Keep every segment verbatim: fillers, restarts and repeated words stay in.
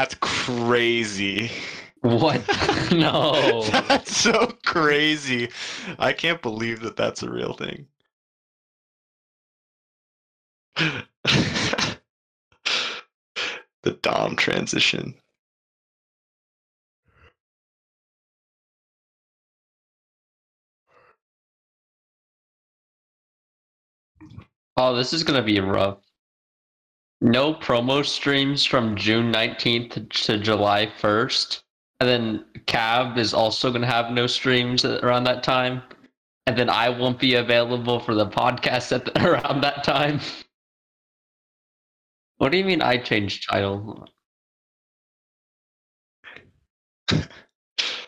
That's crazy. What? No. That's so crazy. I can't believe that that's a real thing. The Dom transition. Oh, this is gonna be rough. No promo streams from June nineteenth to July first. And then Cav is also going to have no streams around that time. And then I won't be available for the podcast at the, around that time. What do you mean I changed title?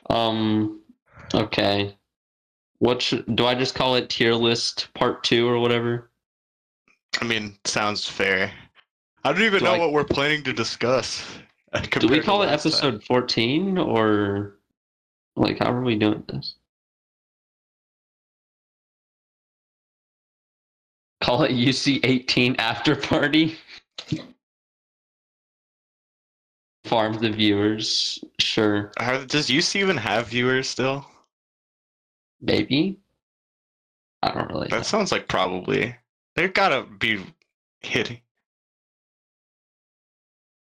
um, okay. What should, do I just call it tier list part two or whatever? I mean, sounds fair. I don't even do know I, what we're planning to discuss. Do we call it episode time. fourteen or like how are we doing this? Call it U C eighteen after party. Farm the viewers, sure. How, does U C even have viewers still? Maybe. I don't really. That know. Sounds like probably. They gotta be hitting.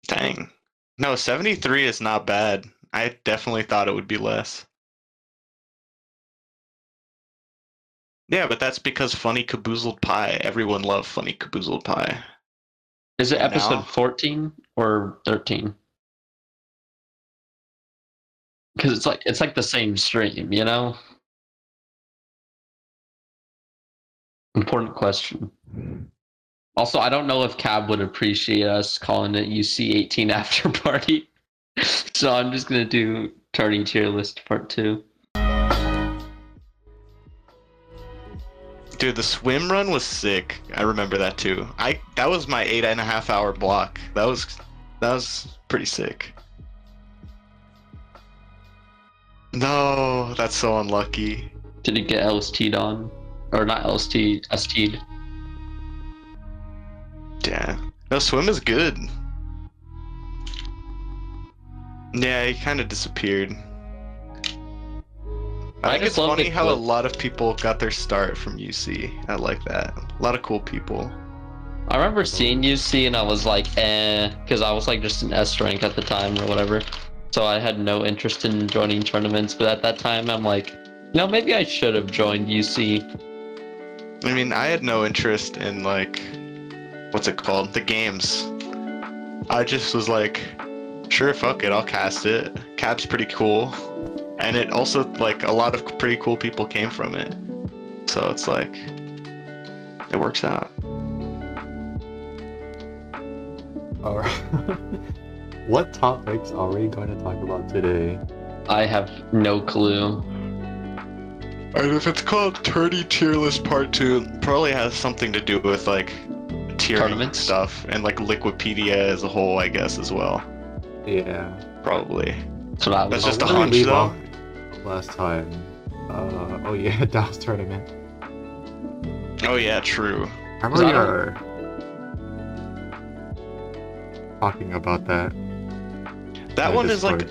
Dang. No, seventy-three is not bad. I definitely thought it would be less. Yeah, but that's because Funny Caboozled Pie. Everyone loved Funny Caboozled Pie. Is it episode now? fourteen or thirteen? Because it's like it's like the same stream, you know? Important question. Also, I don't know if Cab would appreciate us calling it U C eighteen after party. So I'm just going to do turning tier list part two. Dude, the swim run was sick. I remember that too. I that was my eight and a half hour block. That was that was pretty sick. No, that's so unlucky. Did it get L S T'd on? Or not L S T, S T'd. Yeah. No, swim is good. Yeah, he kind of disappeared. I, I think it's funny it how a lot of people got their start from U C. I like that. A lot of cool people. I remember seeing U C and I was like, eh, because I was like just an S rank at the time or whatever. So I had no interest in joining tournaments. But at that time, I'm like, no, maybe I should have joined U C. I mean, I had no interest in like... what's it called? The games. I just was like, sure, fuck it, I'll cast it. Cab's pretty cool. And it also, like, a lot of pretty cool people came from it. So it's like, it works out. All right. What topics are we going to talk about today? I have no clue. Alright, if it's called Turdy Tier List Part two, it probably has something to do with, like, tiering stuff and like Liquipedia as a whole, I guess, as well. Yeah, probably. So that that's just a hunch, though. Last time, uh, oh yeah, Diao's tournament. Oh yeah, true. I remember talking about that. That one is like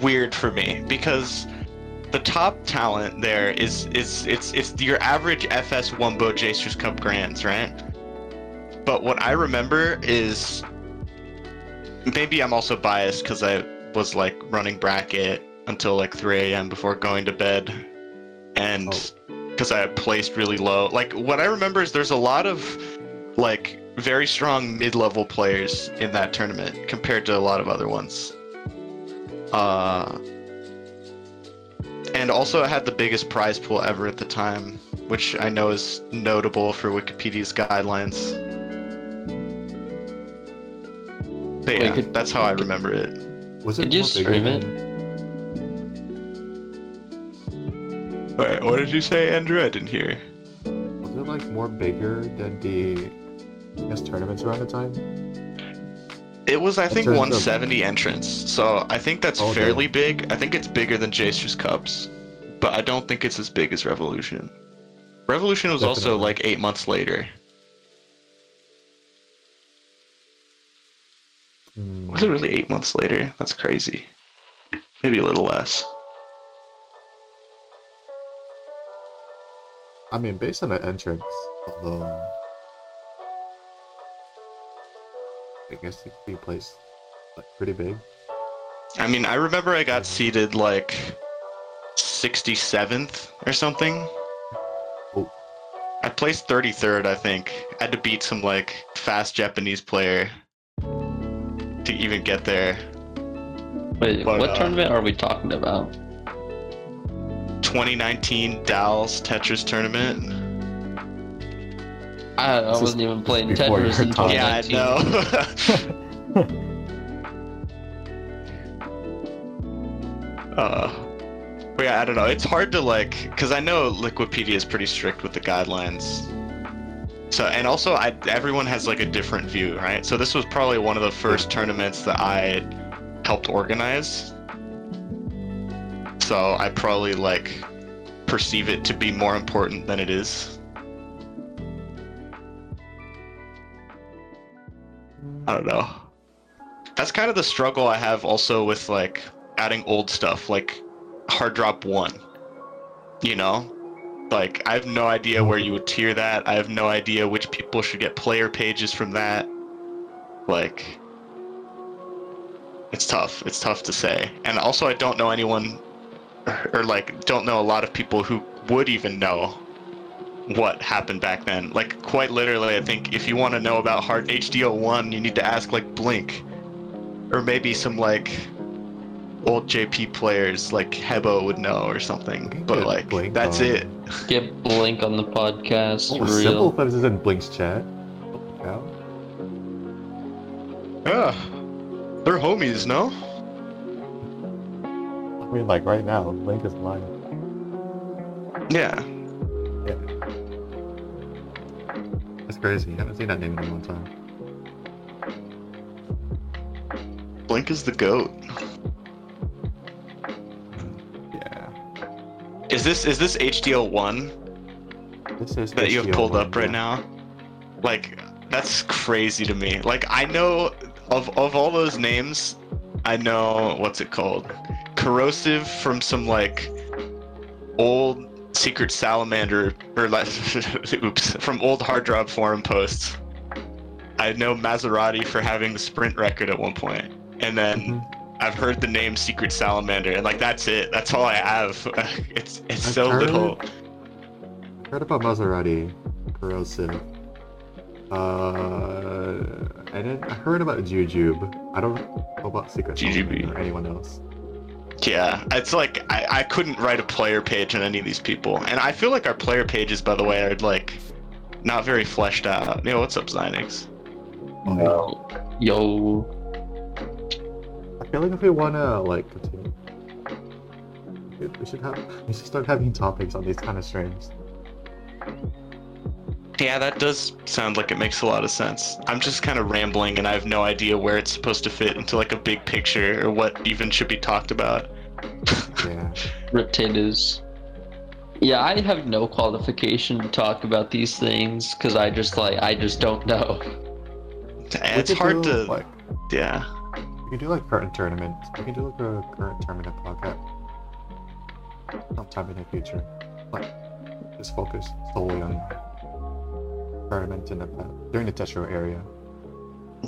weird for me because the top talent there is is it's it's your average F S Wumbo Jstris Cup Grands, right? But what I remember is, maybe I'm also biased because I was like running bracket until like three a.m. before going to bed, and because oh. I placed really low. Like what I remember is there's a lot of like very strong mid-level players in that tournament compared to a lot of other ones. Uh, and also I had the biggest prize pool ever at the time, which I know is notable for Wikipedia's guidelines. But yeah, could, that's how I remember it. Was it did you stream it? Wait, what did you say, Andrew? I didn't hear. Was it like more bigger than the I guess tournaments around the time? It was, I think, one seventy of... entrants. So I think that's oh, fairly damn. big. I think it's bigger than Jstris Cups, but I don't think it's as big as Revolution. Revolution was Definitely. also like eight months later. Mm. Was it really eight months later? That's crazy. Maybe a little less. I mean, based on the entrance alone, I guess it could be placed like pretty big. I mean, I remember I got seated like sixty-seventh or something. Oh. I placed thirty-third, I think. I had to beat some like fast Japanese player to even get there. Wait, but, what uh, tournament are we talking about? twenty nineteen Diao's Tetris Tournament. I, I wasn't even playing Tetris in twenty nineteen. Yeah, I know. uh, but yeah, I don't know. It's hard to like, because I know Liquipedia is pretty strict with the guidelines. So, and also, I, everyone has like a different view, right? So this was probably one of the first tournaments that I helped organize. So I probably like perceive it to be more important than it is. I don't know. That's kind of the struggle I have also with like adding old stuff like Hard Drop one, you know? Like I have no idea where you would tier that. I have no idea which people should get player pages from that. Like it's tough. It's tough to say. And also I don't know anyone or like don't know a lot of people who would even know what happened back then. Like quite literally, I think if you want to know about Hard H D O one, you need to ask like Blink or maybe some like old J P players like Hebo would know or something, but like Blink that's on. It get Blink on the podcast. Oh, real. Simple Clips is in Blink's chat. Yeah, they're homies. No, I mean, like, right now, Blink is mine. Yeah. Yeah. That's crazy. I haven't seen that name in a long time. Blink is the GOAT. Yeah. Is this is this H D L one? This is that you have pulled up right now? Like, that's crazy to me. Like, I know, of of all those names, I know, what's it called? Corrosive from some like old Secret Salamander or like oops from old Hard Drop forum posts. I know Maserati for having the sprint record at one point, and then mm-hmm. I've heard the name Secret Salamander, and like that's it. That's all I have. It's it's I've so heard, little. I've heard about Maserati, Corrosive. Uh, I didn't. I heard about Jujube. I don't know about Secret Salamander or anyone else. Yeah, it's like I, I couldn't write a player page on any of these people, and I feel like our player pages, by the way, are like not very fleshed out. Yo, what's up, Zynix? No. Yo. I feel like if we wanna like continue, we should have we should start having topics on these kind of streams. Yeah, that does sound like it makes a lot of sense. I'm just kind of rambling, and I have no idea where it's supposed to fit into like a big picture or what even should be talked about. Yeah. Rip taters. Yeah, I have no qualification to talk about these things because I just like I just don't know. It's hard do, to. Like, yeah. We can do like current tournament. We can do like a current tournament podcast sometime in the future. Like, just focus solely on tournament in the during the Tetro area.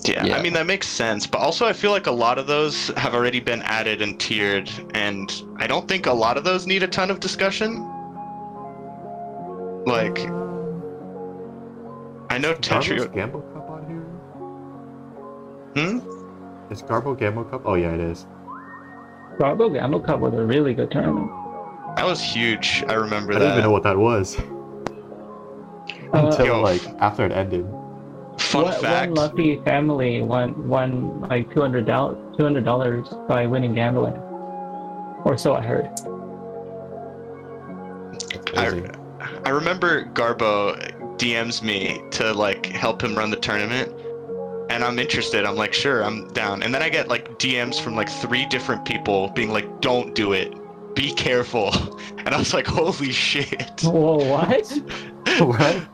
Yeah, yeah, I mean that makes sense, but also I feel like a lot of those have already been added and tiered, and I don't think a lot of those need a ton of discussion. Like, I know Tetro. Is Garbo Gamble Cup on here? Hmm. Is Garbo Gamble Cup? Oh yeah, it is. Garbo Gamble Cup was a really good tournament. That was huge. I remember that. I didn't even know what that was. Until uh, like after it ended. Fun one, fact: one lucky family won won like two hundred dollars by winning gambling, or so I heard. I, I remember Garbo D Ms me to like help him run the tournament, and I'm interested. I'm like, sure, I'm down. And then I get like D Ms from like three different people being like, don't do it. Be careful. And I was like, holy shit. Whoa, what? What?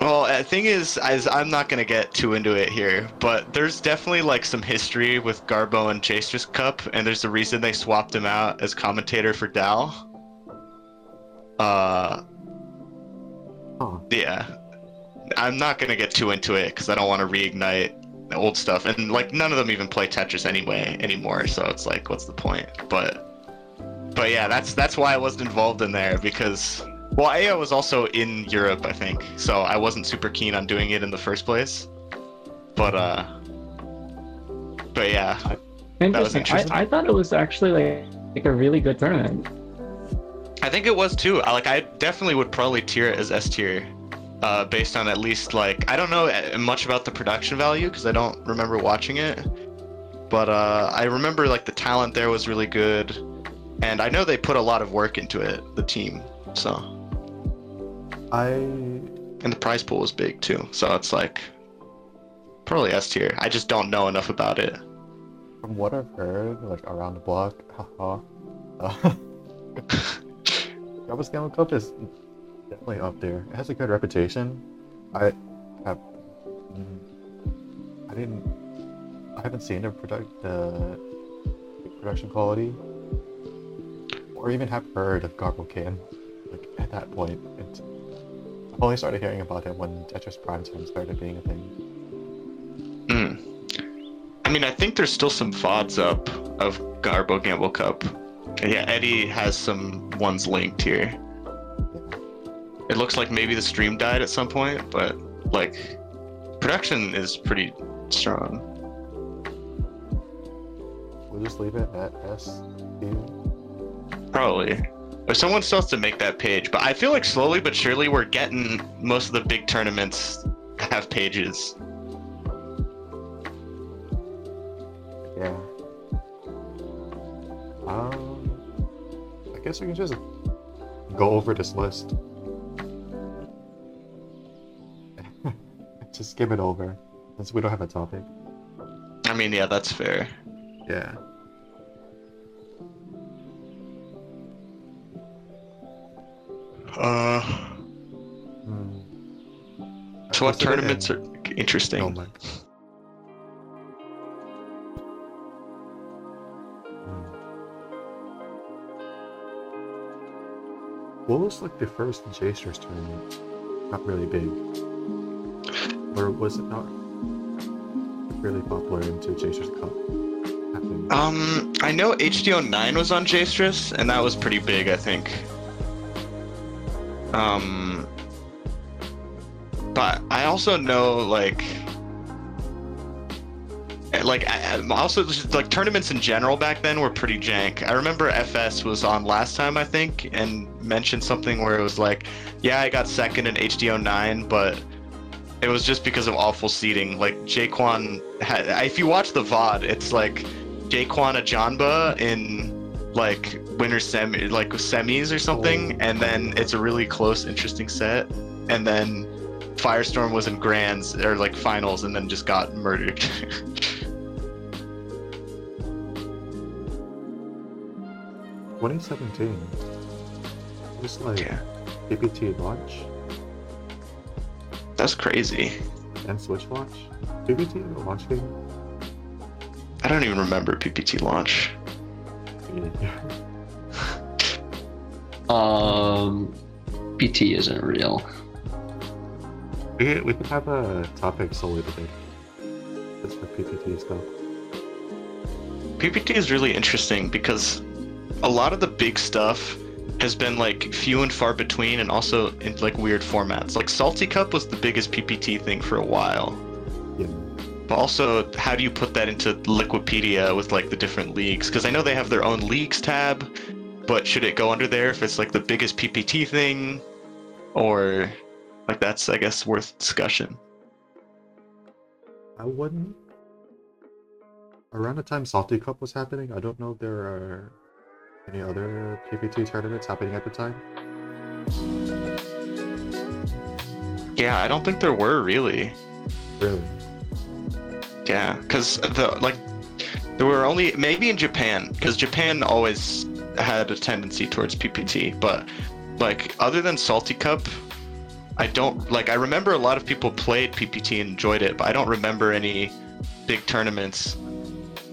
Well, the thing is, as I'm not going to get too into it here, but there's definitely like some history with Garbo and Jstris Cup, and there's a reason they swapped him out as commentator for Diao. Uh, oh. Yeah. I'm not going to get too into it because I don't want to reignite the old stuff, and like none of them even play Tetris anyway anymore, so it's like, what's the point? But but yeah, that's that's why I wasn't involved in there, because... Well, A O was also in Europe, I think, so I wasn't super keen on doing it in the first place. But, uh... But, yeah. Interesting. That was interesting. I, I thought it was actually, like, like, a really good tournament. I think it was, too. I, like, I definitely would probably tier it as S tier, uh, based on at least, like... I don't know much about the production value, because I don't remember watching it. But, uh, I remember, like, the talent there was really good, and I know they put a lot of work into it, the team, so... I and the prize pool was big too, so it's like probably S tier. I just don't know enough about it. From what I've heard, like around the block, haha. Uh, Garbo Gamble Cup is definitely up there. It has a good reputation. I have, I didn't, I haven't seen the product, the production quality, or even have heard of Garbo Can. Like at that point, it's. I only started hearing about it when Tetris Prime Time started being a thing. Mm. I mean, I think there's still some V O Ds up of Garbo Gamble Cup. Yeah, Eddie has some ones linked here. Yeah. It looks like maybe the stream died at some point, but like production is pretty strong. We'll just leave it at S. Probably. Someone still has to make that page, but I feel like slowly but surely we're getting most of the big tournaments have pages. Yeah. Um, I guess we can just go over this list. Just skim it over, since we don't have a topic. I mean, yeah, that's fair. Yeah. Uh, hmm. So what tournaments are interesting? Oh my. Hmm. What was like the first Jstris tournament? Not really big, or was it not really popular until Jstris Cup happened? Um, I know H D oh nine was on Jstris, and that was pretty big, I think. Um, but I also know like, like I, also just, like tournaments in general back then were pretty jank. I remember F S was on last time I think and mentioned something where it was like, yeah, I got second in H D oh nine, but it was just because of awful seating. Like Jaquan had, if you watch the V O D, it's like Jaquan Ajanba in. Like winner semi, like semis or something, and then it's a really close, interesting set. And then Firestorm was in grands or like finals, and then just got murdered. twenty seventeen, just like yeah. P P T launch. That's crazy. And Switch launch. P P T launch game. I don't even remember P P T launch. um, P T isn't real. We could, we could have a topic solely today. That's for P P T stuff. P P T is really interesting because a lot of the big stuff has been like few and far between, and also in like weird formats. Like Salty Cup was the biggest P P T thing for a while. Yeah. But also, how do you put that into Liquipedia with like the different leagues? Because I know they have their own leagues tab, but should it go under there if it's like the biggest P P T thing, or like that's I guess worth discussion. I wouldn't. Around the time Salty Cup was happening, I don't know if there are any other P P T tournaments happening at the time. Yeah, I don't think there were really. Really. Yeah, because the like there were only maybe in Japan, because Japan always had a tendency towards P P T, but like other than Salty Cup, I don't, like, I remember a lot of people played P P T and enjoyed it, but I don't remember any big tournaments.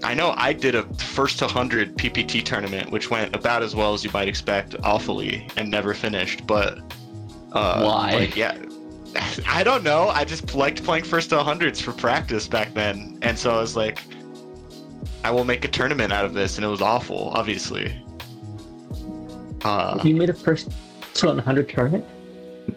I know I did a first to one hundred P P T tournament, which went about as well as you might expect, awfully, and never finished, but... Uh, Why? Like, yeah, I don't know. I just liked playing first to one hundreds for practice back then, and so I was like, I will make a tournament out of this, and it was awful, obviously. Uh, you made a first to one hundred tournament?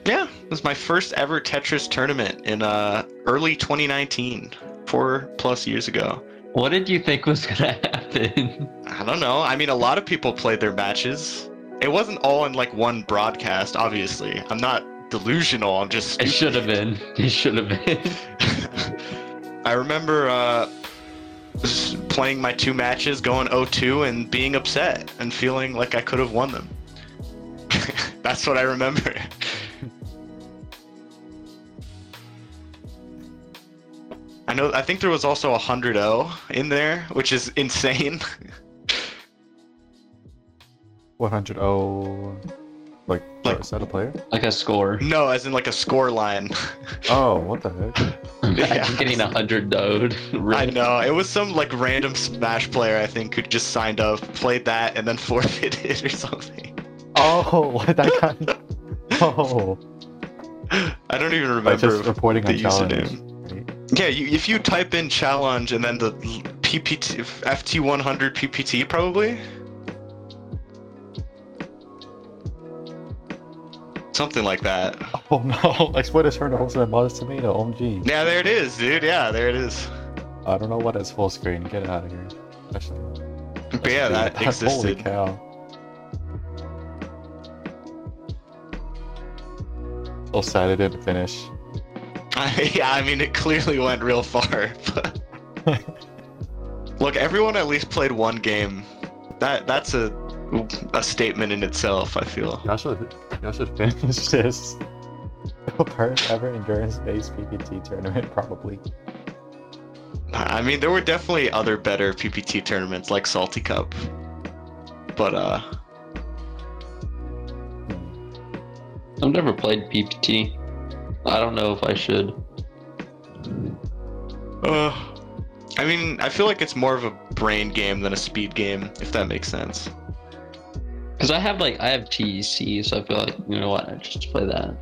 Yeah, it was my first ever Tetris tournament in uh, early twenty nineteen, four plus years ago. What did you think was gonna happen? I don't know. I mean, a lot of people played their matches. It wasn't all in like one broadcast, obviously. I'm not delusional, I'm just stupid. It should have been. It should have been. I remember uh, playing my two matches, going oh two and being upset and feeling like I could have won them. That's what I remember. I know. I think there was also a one hundred oh in there, which is insane. one hundred oh, like, like is that a player? Like a score? No, as in like a score line. Oh, what the heck? Yeah. I'm getting one hundred oh'd. Really? I know. It was some like random Smash player, I think, who just signed up, played that, and then forfeited or something. Oh, that kind of... Oh. I don't even remember just reporting the username. Yeah, you, if you type in challenge and then the P P T, F T one hundred P P T probably? Something like that. Oh no, I swear to turn the whole thing modest tomato, O M G. Yeah, there it is, dude, yeah, there it is. I don't know what it's full screen, get out of here. Actually, but yeah, that, that existed. Holy cow. So sad it didn't finish. I, yeah, I mean, it clearly went real far. But... Look, everyone at least played one game. That that's a a statement in itself, I feel. Y'all should, y'all should finish this. The first ever endurance-based P P T tournament, probably. I mean, there were definitely other better P P T tournaments, like Salty Cup. But, uh... I've never played P P T. I don't know if I should. Uh, I mean, I feel like it's more of a brain game than a speed game, if that makes sense. Because I have, like, I have T C, so I feel like, you know what, I just play that.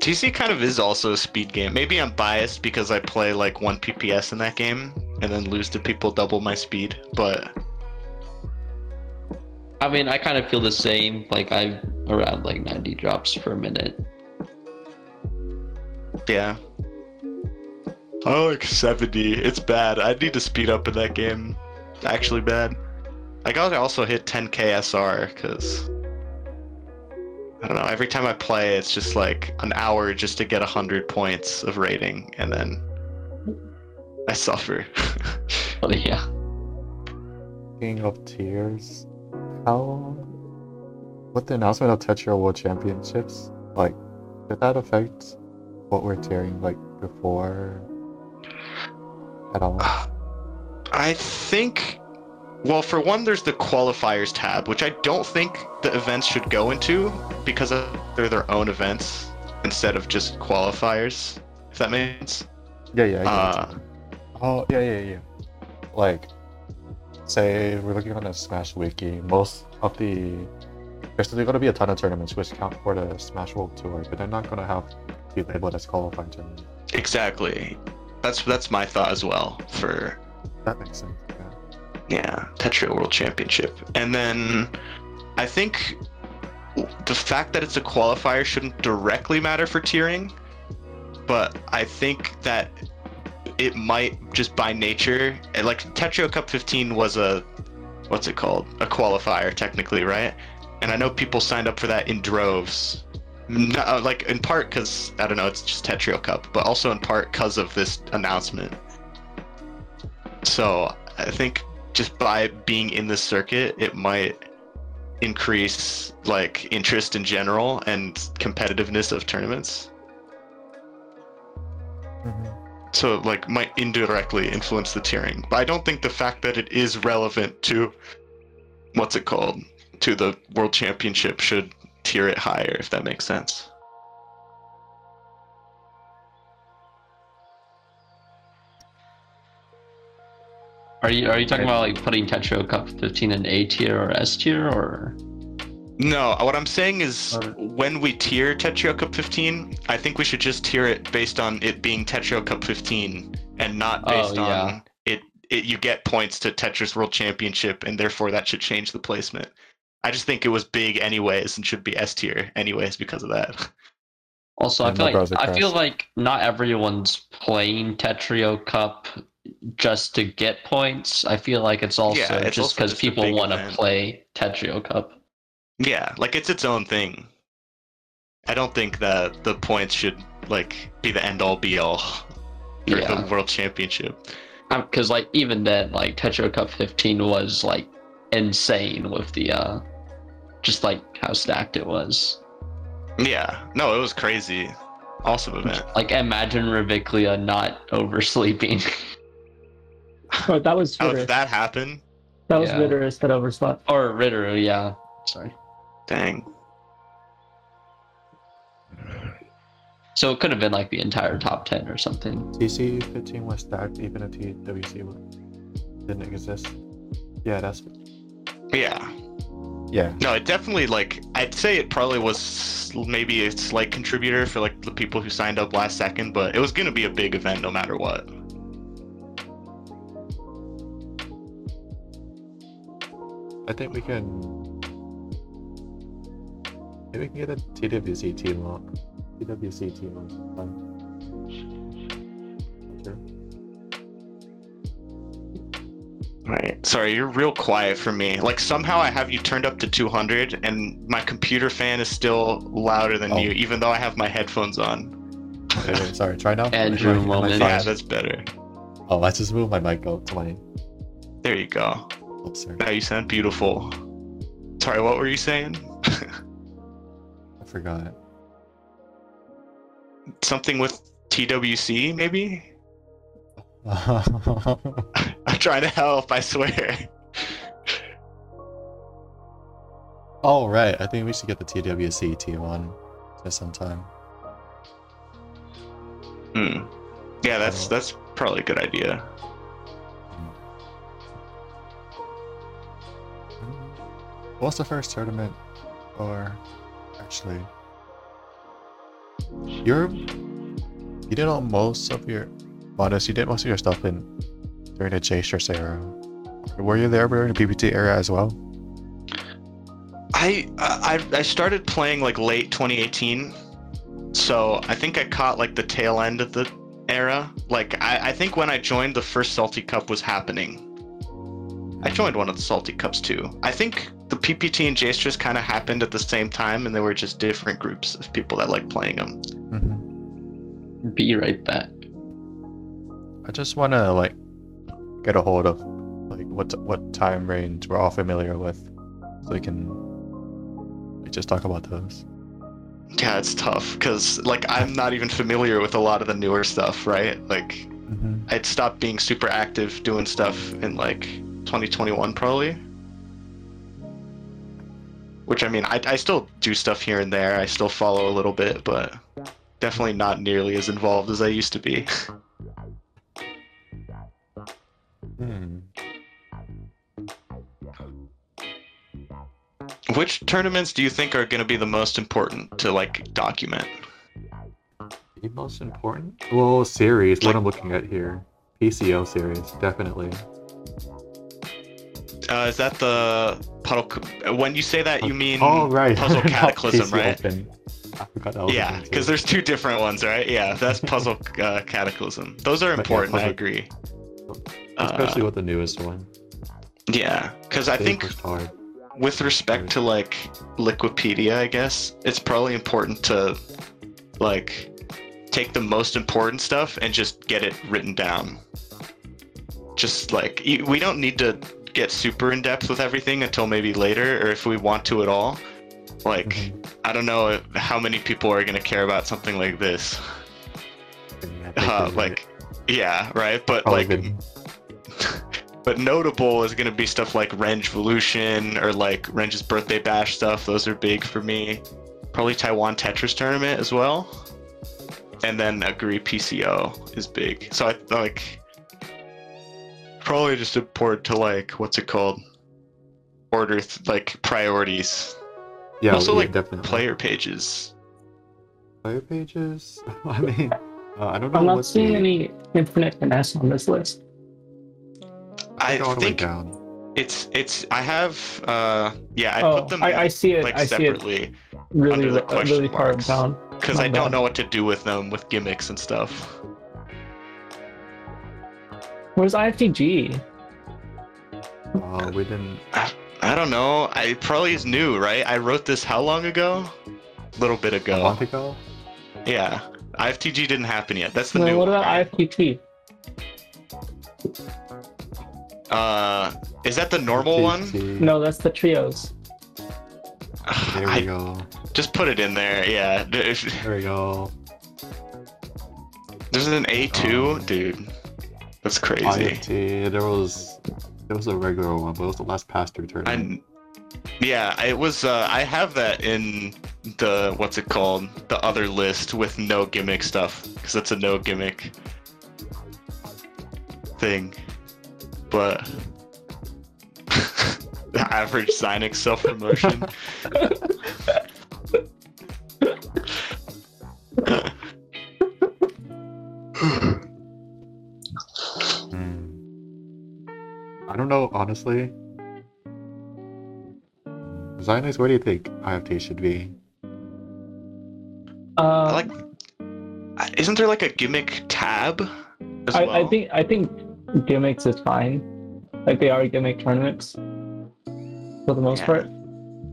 T C kind of is also a speed game. Maybe I'm biased because I play, like, one P P S in that game, and then lose to people double my speed, but... I mean, I kind of feel the same. Like, I'm around, like, ninety drops per minute. Yeah. Oh, like seventy. It's bad. I need to speed up in that game. Actually bad. I gotta also hit ten K S R, because... I don't know, every time I play, it's just like an hour just to get one hundred points of rating, and then... I suffer. Well, yeah. King of Tears. How... With the announcement of Tetra World Championships, like, did that affect... what we're tearing like before at all? I think, well, for one, there's the qualifiers tab, which I don't think the events should go into because they're their own events instead of just qualifiers, if that makes sense. Yeah, yeah. Uh, oh, yeah, yeah, yeah. Like, say we're looking on a Smash Wiki, most of the, there's going to be a ton of tournaments which count for the Smash World Tour, but they're not going to have be labeled as qualifying tournament. Exactly. That's that's my thought as well for... That makes sense, yeah. Yeah, Tetra World Championship. And then I think the fact that it's a qualifier shouldn't directly matter for tiering, but I think that it might just by nature... Like, Tetra Cup fifteen was a... What's it called? A qualifier, technically, right? And I know people signed up for that in droves. No, like in part because I don't know, it's just Tetr dot I O Cup, but also in part because of this announcement. So I think just by being in this circuit, it might increase like interest in general and competitiveness of tournaments. Mm-hmm. So like might indirectly influence the tiering, but I don't think the fact that it is relevant to what's it called to the World Championship should tier it higher, if that makes sense. Are you are you talking about like putting Tetr dot I O Cup fifteen in A tier or S tier or? No, what I'm saying is uh, when we tier Tetr dot I O Cup fifteen, I think we should just tier it based on it being Tetr dot I O Cup fifteen and not based oh, yeah. on it, it. You get points to Tetris World Championship and therefore that should change the placement. I just think it was big anyways and should be S tier anyways because of that. Also, I feel like I feel like not everyone's playing Tetr dot I O Cup just to get points. I feel like it's also yeah, it's just because people want to play Tetr dot I O Cup. Yeah, like it's its own thing. I don't think that the points should like be the end all be all for yeah. the World Championship. Because like even then, like Tetr dot I O Cup fifteen was like insane with the uh, just like how stacked it was. Yeah, no, it was crazy. Awesome event. Like, imagine Reviclia not oversleeping. Oh, that was How did that happen? That was yeah. Ritterus that overslept. Or Ritteru, yeah. Sorry. Dang. So it could have been like the entire top ten or something. T C fifteen was stacked even if T W C didn't exist. Yeah, that's. Yeah. Yeah. No, it definitely, like, I'd say it probably was maybe a slight contributor for, like, the people who signed up last second, but it was going to be a big event no matter what. I think we can... Maybe we can get a T W C team up. T W C team up. Sure. Right. Sorry, you're real quiet for me. Like somehow I have you turned up to two hundred and my computer fan is still louder than oh. you, even though I have my headphones on. Okay, wait, sorry, try now. Andrew, yeah, that's better. Oh, let's just move my mic up to my... There you go. Oh, sorry. Now you sound beautiful. Sorry, what were you saying? I forgot. Something with T W C, maybe? I'm trying to help, I swear. All right, I think we should get the T W C team on at some time. Hmm. Yeah, that's that's probably a good idea. What's the first tournament? Or actually, you're you did all most of your. Modest, you did most of your stuff in during the Jstris era. Were you there during the P P T era as well? I I I started playing like late twenty eighteen, so I think I caught like the tail end of the era. Like I I think when I joined, the first Salty Cup was happening. I joined one of the Salty Cups too. I think the P P T and Jstris kind of happened at the same time, and they were just different groups of people that like playing them. Mm-hmm. Be right back. I just want to like get a hold of like what what time range we're all familiar with, so we can like, just talk about those. Yeah, it's tough because like I'm not even familiar with a lot of the newer stuff, right? Like mm-hmm. I'd stopped being super active doing stuff in like twenty twenty-one probably. Which I mean, I I still do stuff here and there. I still follow a little bit, but definitely not nearly as involved as I used to be. Hmm. Which tournaments do you think are going to be the most important to like document? The most important? Well, series. Like, what I'm looking at here, P C O series, definitely. Uh, is that the puddle? When you say that, you mean oh, right. Puzzle Cataclysm, right? Open. I forgot that. Yeah, because there's two different ones, right? Yeah, that's Puzzle uh, Cataclysm. Those are important. Yeah, I agree. Especially uh, with the newest one. Yeah, because I think with respect to like Liquipedia, I guess it's probably important to like take the most important stuff and just get it written down. Just like we don't need to get super in depth with everything until maybe later, or if we want to at all. Like mm-hmm. I don't know how many people are gonna care about something like this. Uh, like. Yeah, right, but oh, like, good. But notable is gonna be stuff like Rengevolution or like Renge's Birthday Bash stuff. Those are big for me. Probably Taiwan Tetris Tournament as well, and then agree P C O is big. So I like probably just import to like what's it called? Order th- like priorities. Yeah. Also yeah, like definitely. Player pages. Player pages. I mean, uh, I don't know. I'm not seeing the... any Infinite Finesse on this list. I, I think down. it's it's. I have. Uh, yeah, I oh, put them. I, I see it. Like I separately see it really, under the question really marks because I don't know what to do with them with gimmicks and stuff. Where's I F T G? Uh, we didn't. I, I don't know. I probably is new, right? I wrote this how long ago? A little bit ago. A month ago? Yeah. I F T G didn't happen yet. That's the Wait, new. What about right? I F T T? Uh, is that the normal T C. One? No, that's the trios. There we I, go. Just put it in there. Yeah. There we go. There's an A two, oh. Dude. That's crazy. I F T, there was there was a regular one, but it was the last pastor tournament. Yeah, it was. Uh, I have that in the what's it called? The other list with no gimmick stuff because that's a no gimmick thing. But the average Zynix self-promotion. I don't know, honestly. Zynix, where do you think I F T should be? Uh, like, isn't there like a gimmick tab as I, well? I think I think gimmicks is fine. Like they are gimmick tournaments for the most yeah. part.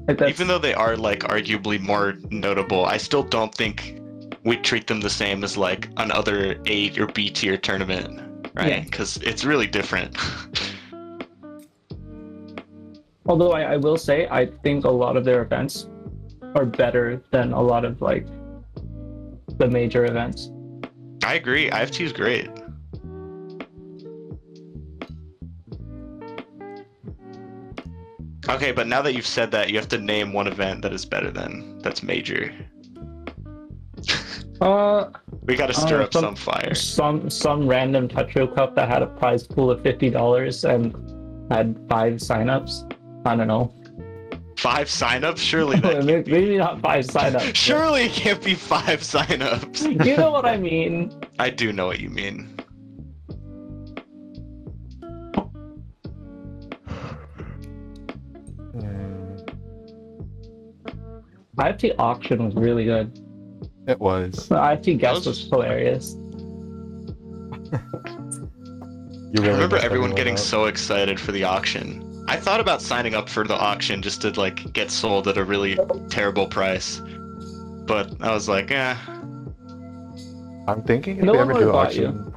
Like even though they are like arguably more notable, I still don't think we treat them the same as like another A or B tier tournament, right? Because yeah. it's really different. Although I, I will say, I think a lot of their events are better than a lot of like the major events. I agree. I F T is great. Okay, but now that you've said that, you have to name one event that is better than that's major. uh, we gotta stir uh, up some, some fire. Some some random Tetra Cup that had a prize pool of fifty dollars and had five signups. I don't know. Five signups? Surely that maybe, be... maybe not five signups. Surely it can't be five signups. You know what I mean. I do know what you mean. I F T auction was really good. It was. The I F T guest was... was hilarious. You really I remember everyone getting up. So excited for the auction. I thought about signing up for the auction just to like get sold at a really terrible price, but I was like, eh. I'm thinking if no they ever do auction.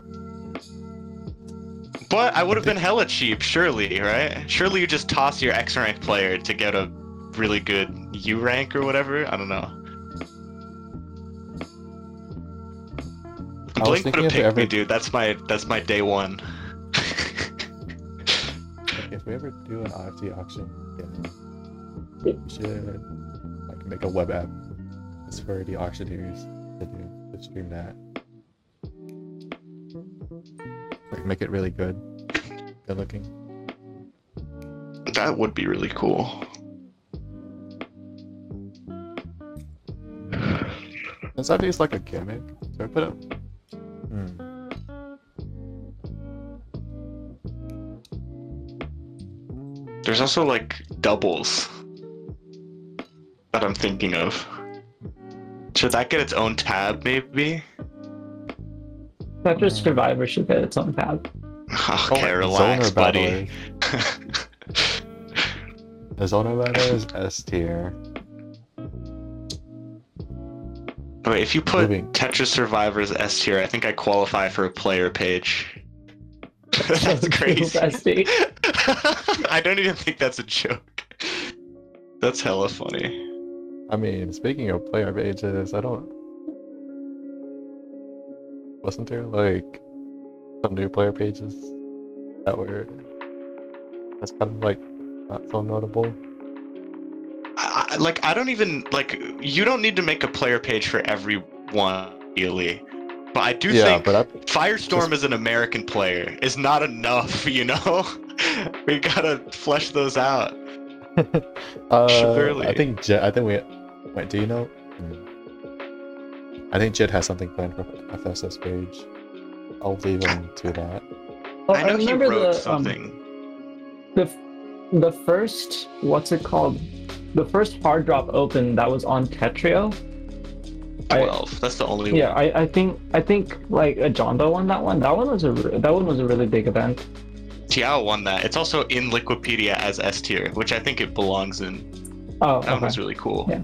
You. But I would have been hella cheap, surely, right? Surely you just toss your X rank player to get a really good U rank or whatever. I don't know. I Blink would have picked ever... me, dude. That's my that's my day one. If we ever do an I F T auction again, yeah, we should like make a web app. It's for the auctioneers to do to stream that. Like make it really good, good looking. That would be really cool. Is that just like a gimmick? Should I put up? Hmm. There's also like doubles that I'm thinking of. Should that get its own tab, maybe? Tetris Survivor should get its own tab. Okay, oh, relax, Zoner buddy. The Zoner Battlers is S tier. Wait, if you put Moving. Tetris Survivor as S tier, I think I qualify for a player page. That's crazy. I don't even think that's a joke. That's hella funny. I mean, speaking of player pages, I don't... Wasn't there, like, some new player pages that were... That's kind of, like, not so notable? I, I, like, I don't even, like, you don't need to make a player page for everyone, really. But I do yeah, think but I, Firestorm as an American player is not enough, you know? We gotta flesh those out. uh, Surely. I think Jed, I think we... Wait, do you know? I think Jed has something planned for F S S page. I'll leave him to that. Well, I know I remember he wrote the, something. Um, the, the first... What's it called? The first Hard Drop Open that was on Tetr dot I O. twelve. I, that's the only yeah, one. Yeah, I, I think I think like Ajanba won that one. That one was a that one was a really big event. Diao won that. It's also in Liquipedia as S tier, which I think it belongs in. Oh, that okay. one was really cool. Yeah.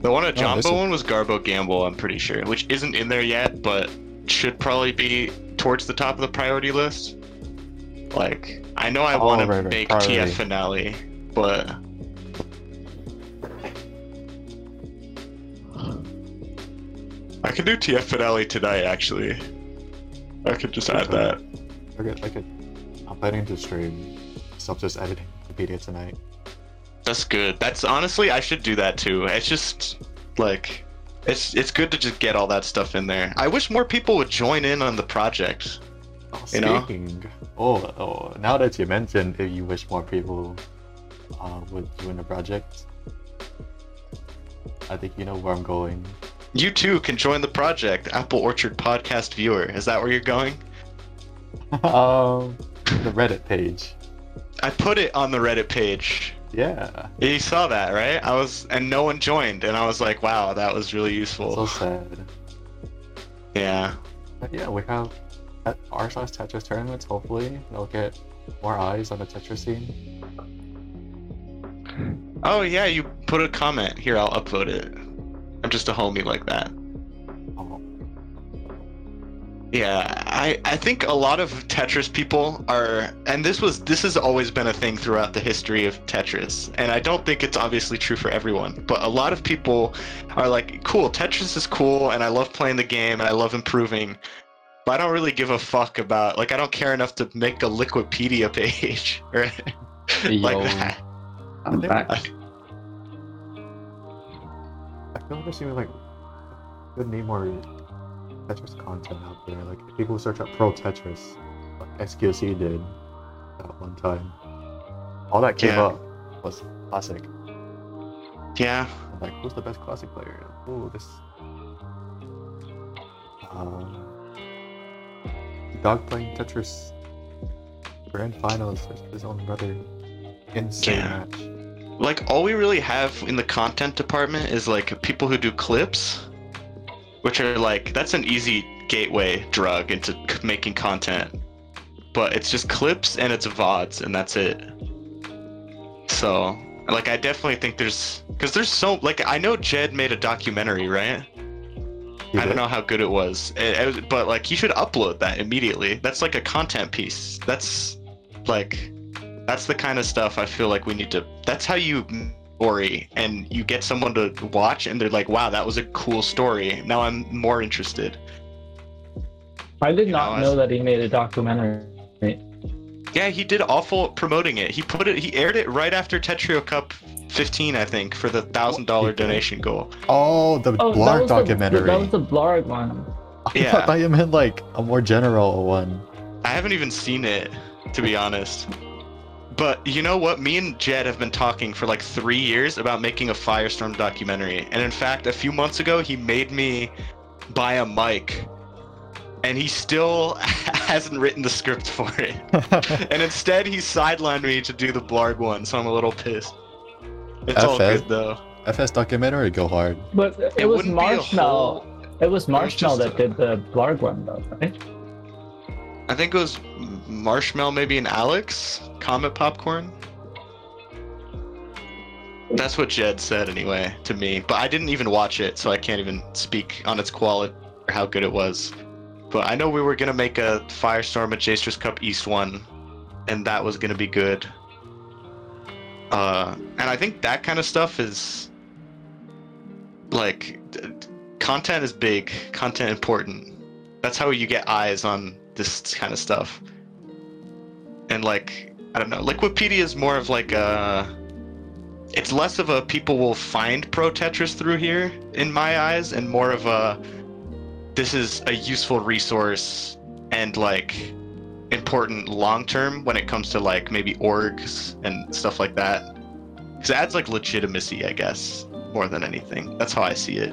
The one Ajanba oh, one was Garbo Gamble, I'm pretty sure, which isn't in there yet, but should probably be towards the top of the priority list. Like I know I oh, want right, a big right, T F finale, but. I could do T F finale tonight, actually. I could just add that. I could, I could. I'm planning to stream, so I'm just editing Wikipedia tonight. That's good. That's honestly, I should do that too. It's just like, it's it's good to just get all that stuff in there. I wish more people would join in on the project. Oh, you speaking. Know? Oh, oh, now that you mentioned, if you wish more people uh, would join the project, I think you know where I'm going. You too can join the project, Apple Orchard Podcast Viewer. Is that where you're going? Um, the Reddit page. I put it on the Reddit page. Yeah. You saw that, right? I was, and no one joined, and I was like, wow, that was really useful. So sad. Yeah. But yeah, we have at r slash Tetris tournaments. Hopefully, they'll get more eyes on the Tetris scene. Oh yeah, you put a comment here. I'll upload it. I'm just a homie like that. Oh. Yeah, I, I think a lot of Tetris people are, and this was this has always been a thing throughout the history of Tetris, and I don't think it's obviously true for everyone, but a lot of people are like, cool, Tetris is cool, and I love playing the game, and I love improving, but I don't really give a fuck about, like, I don't care enough to make a Liquipedia page, or like that. I'm back. I, I feel like there's even like would need more Tetris content out there. Like if people search up Pro Tetris, like S Q C did at one time. All that came yeah. up was classic. Yeah. Like who's the best classic player? Ooh, this. Um, dog playing Tetris grand finals versus his own brother. Insane yeah. match. Like, all we really have in the content department is, like, people who do clips, which are, like, that's an easy gateway drug into making content. But it's just clips and it's V O Ds, and that's it. So, like, I definitely think there's... Because there's so... Like, I know Jed made a documentary, right? I don't know how good it was. It, it, but, like, you should upload that immediately. That's, like, a content piece. That's, like... That's the kind of stuff I feel like we need to... That's how you story and you get someone to watch and they're like, wow, that was a cool story. Now I'm more interested. I did you not know, know that he made a documentary. Yeah, he did awful promoting it. He put it. He aired it right after Tetr dot I O Cup fifteen, I think, for the one thousand dollars donation goal. Oh, the oh, Blarg that documentary. The, that was the Blarg one. I yeah. thought you meant like a more general one. I haven't even seen it, to be honest. But you know what? Me and Jed have been talking for like three years about making a Firestorm documentary. And in fact, a few months ago, he made me buy a mic. And he still hasn't written the script for it. And instead, he sidelined me to do the Blarg one, so I'm a little pissed. It's F S, all good, though. F S documentary, go hard. But it, it was Marshmallow. Whole... It was Marshmallow it was that a... did the Blarg one, though, right? I think it was Marshmallow, maybe, and Alex? Comet Popcorn? That's what Jed said, anyway, to me. But I didn't even watch it, so I can't even speak on its quality or how good it was. But I know we were going to make a Firestorm at Jstris Cup East one, and that was going to be good. Uh, and I think that kind of stuff is... Like, content is big. Content important. That's how you get eyes on... this kind of stuff. And like, I don't know, Liquipedia is more of like a it's less of a people will find Pro Tetris through here in my eyes, and more of a this is a useful resource and like important long term when it comes to like maybe orgs and stuff like that, because it adds like legitimacy, I guess, more than anything. That's how I see it.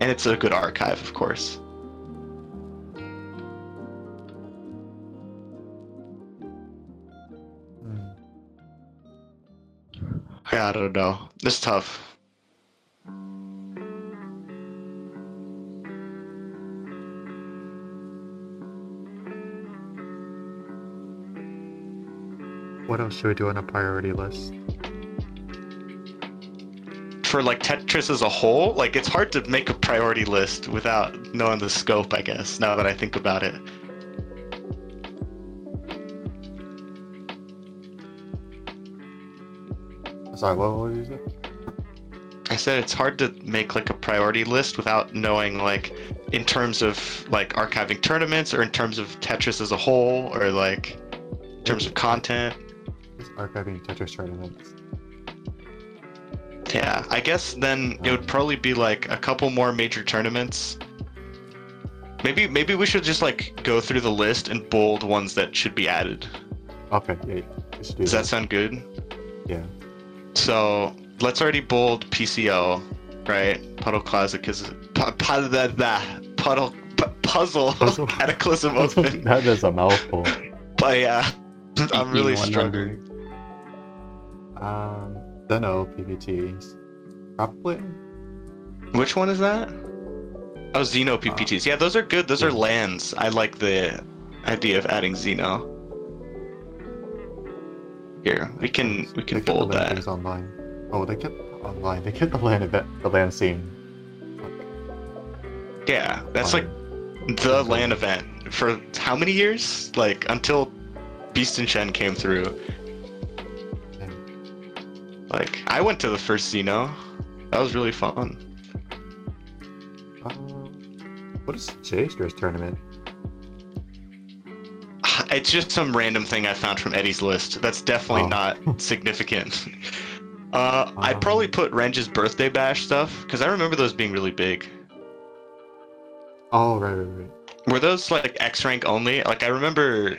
And it's a good archive, of course. I don't know. This is tough. What else should we do on a priority list? For like Tetris as a whole, like it's hard to make a priority list without knowing the scope, I guess, now that I think about it. Sorry, what was it? I said it's hard to make like a priority list without knowing like in terms of like archiving tournaments or in terms of Tetris as a whole or like in terms of content. It's archiving Tetris tournaments. Yeah, I guess then it would probably be like a couple more major tournaments. Maybe maybe we should just like go through the list and bold ones that should be added. Okay, yeah, let's do that. Does that sound good? Yeah. So let's already bold P C O, right? Puddle Classic is pu- pu- da, da, puddle p- puzzle, puzzle Cataclysm Open. That is a mouthful. But yeah, I'm really struggling. Um, don't know P P Ts. Probably. Which one is that? Oh, Xeno P P Ts. Uh, yeah, those are good. Those yeah. are lands. I like the idea of adding Xeno. Here we can we can bold that. Online. Oh, they get online. They get the land event, the land scene. Yeah, that's um, like the land event for how many years? Like until Beast and Shen came through. Yeah. Like I went to the first Xeno. That was really fun. Uh, what is Jstris tournament? It's just some random thing I found from Eddie's list. That's definitely oh. not significant. Uh, um, I'd probably put Renge's birthday bash stuff because I remember those being really big. Oh right, right, right. Were those like X rank only? Like I remember,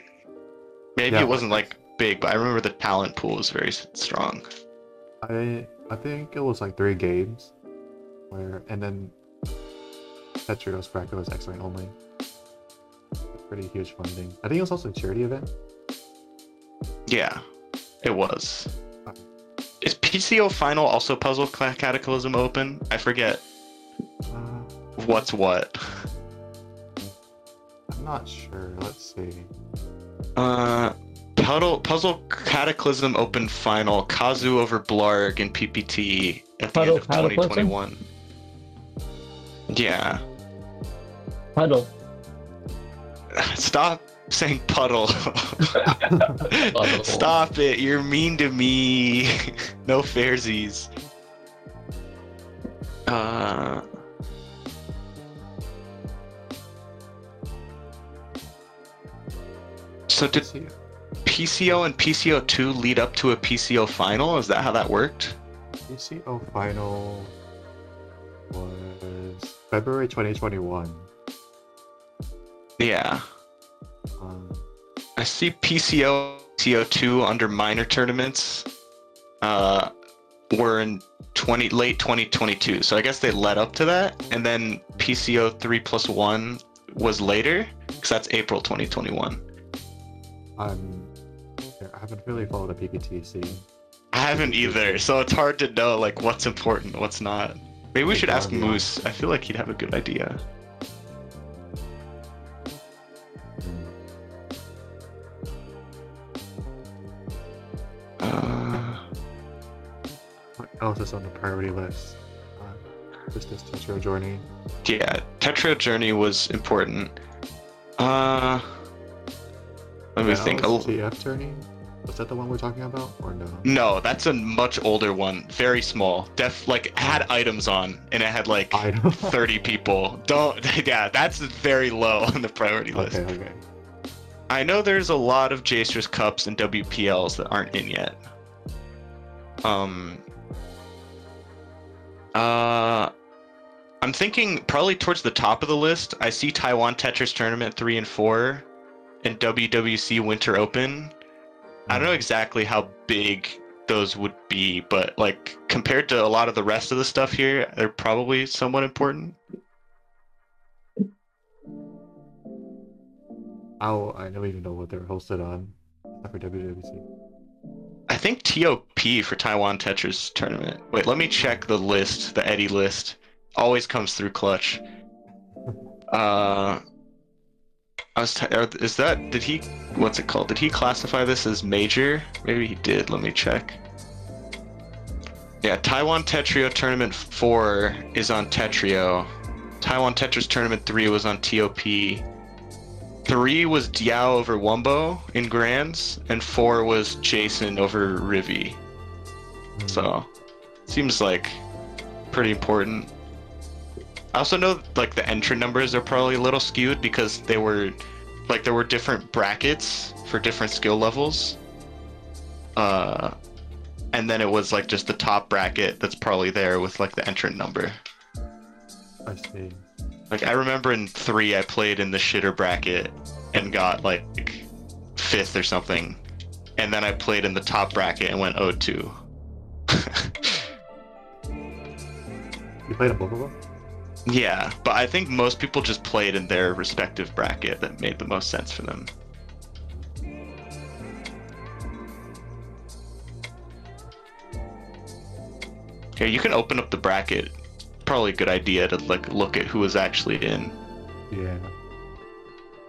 maybe yeah, it wasn't like big, but I remember the talent pool was very strong. I I think it was like three games, where and then Tetra's bracket was X rank only. Pretty huge funding. I think it was also a charity event. Yeah, it was. Oh. Is P C O Final also Puzzle Cataclysm Open? I forget. Uh, What's what? I'm not sure. Let's see. Uh, Puddle, Puzzle Cataclysm Open Final, Kazu over Blarg and P P T at the Puddle end of twenty twenty-one. Yeah. Puddle. Stop saying puddle. Puddle. Stop it. You're mean to me. No fairsies. Uh... So did P C O and P C O two lead up to a P C O final? Is that how that worked? P C O final was February twenty twenty-one. Yeah. Um, I see P C O, P C O two under minor tournaments uh, were in twenty late twenty twenty-two. So I guess they led up to that. And then P C O three plus one was later, because that's April twenty twenty-one. Um, I haven't really followed the P P T scene. I haven't either, so it's hard to know like what's important, what's not. Maybe we should ask Moose. I feel like he'd have a good idea. Uh, what else is on the priority list? Uh, just this Tetra Journey. Yeah, Tetra Journey was important. Uh, let me yeah, think. L T F Journey? Was that the one we're talking about, or no? No, that's a much older one. Very small. Def like had items on, and it had like thirty people. Don't. Yeah, that's very low on the priority list. Okay. Okay. I know there's a lot of Jstris Cups and W P Ls that aren't in yet. Um, uh, I'm thinking probably towards the top of the list. I see Taiwan Tetris Tournament three and four and W W C Winter Open. I don't know exactly how big those would be, but like compared to a lot of the rest of the stuff here, they're probably somewhat important. I'll, I don't even know what they're hosted on for W W C. I think T O P for Taiwan Tetris Tournament. Wait, let me check the list, the Eddie list. Always comes through clutch. Uh... I was t- is that, did he, what's it called? Did he classify this as major? Maybe he did, let me check. Yeah, Taiwan Tetris Tournament four is on Tetr dot i o. Taiwan Tetris Tournament three was on T O P. three was Diao over Wumbo in Grands, and four was Jason over Rivi. So, seems like pretty important. I also know like the entry numbers are probably a little skewed because they were like there were different brackets for different skill levels. Uh, and then it was like just the top bracket that's probably there with like the entrant number. I see. Like I remember in three I played in the shitter bracket and got like fifth or something. And then I played in the top bracket and went oh two. You played a Bobo? Yeah, but I think most people just played in their respective bracket that made the most sense for them. Here, you can open up the bracket. Probably a good idea to like look at who was actually in. Yeah.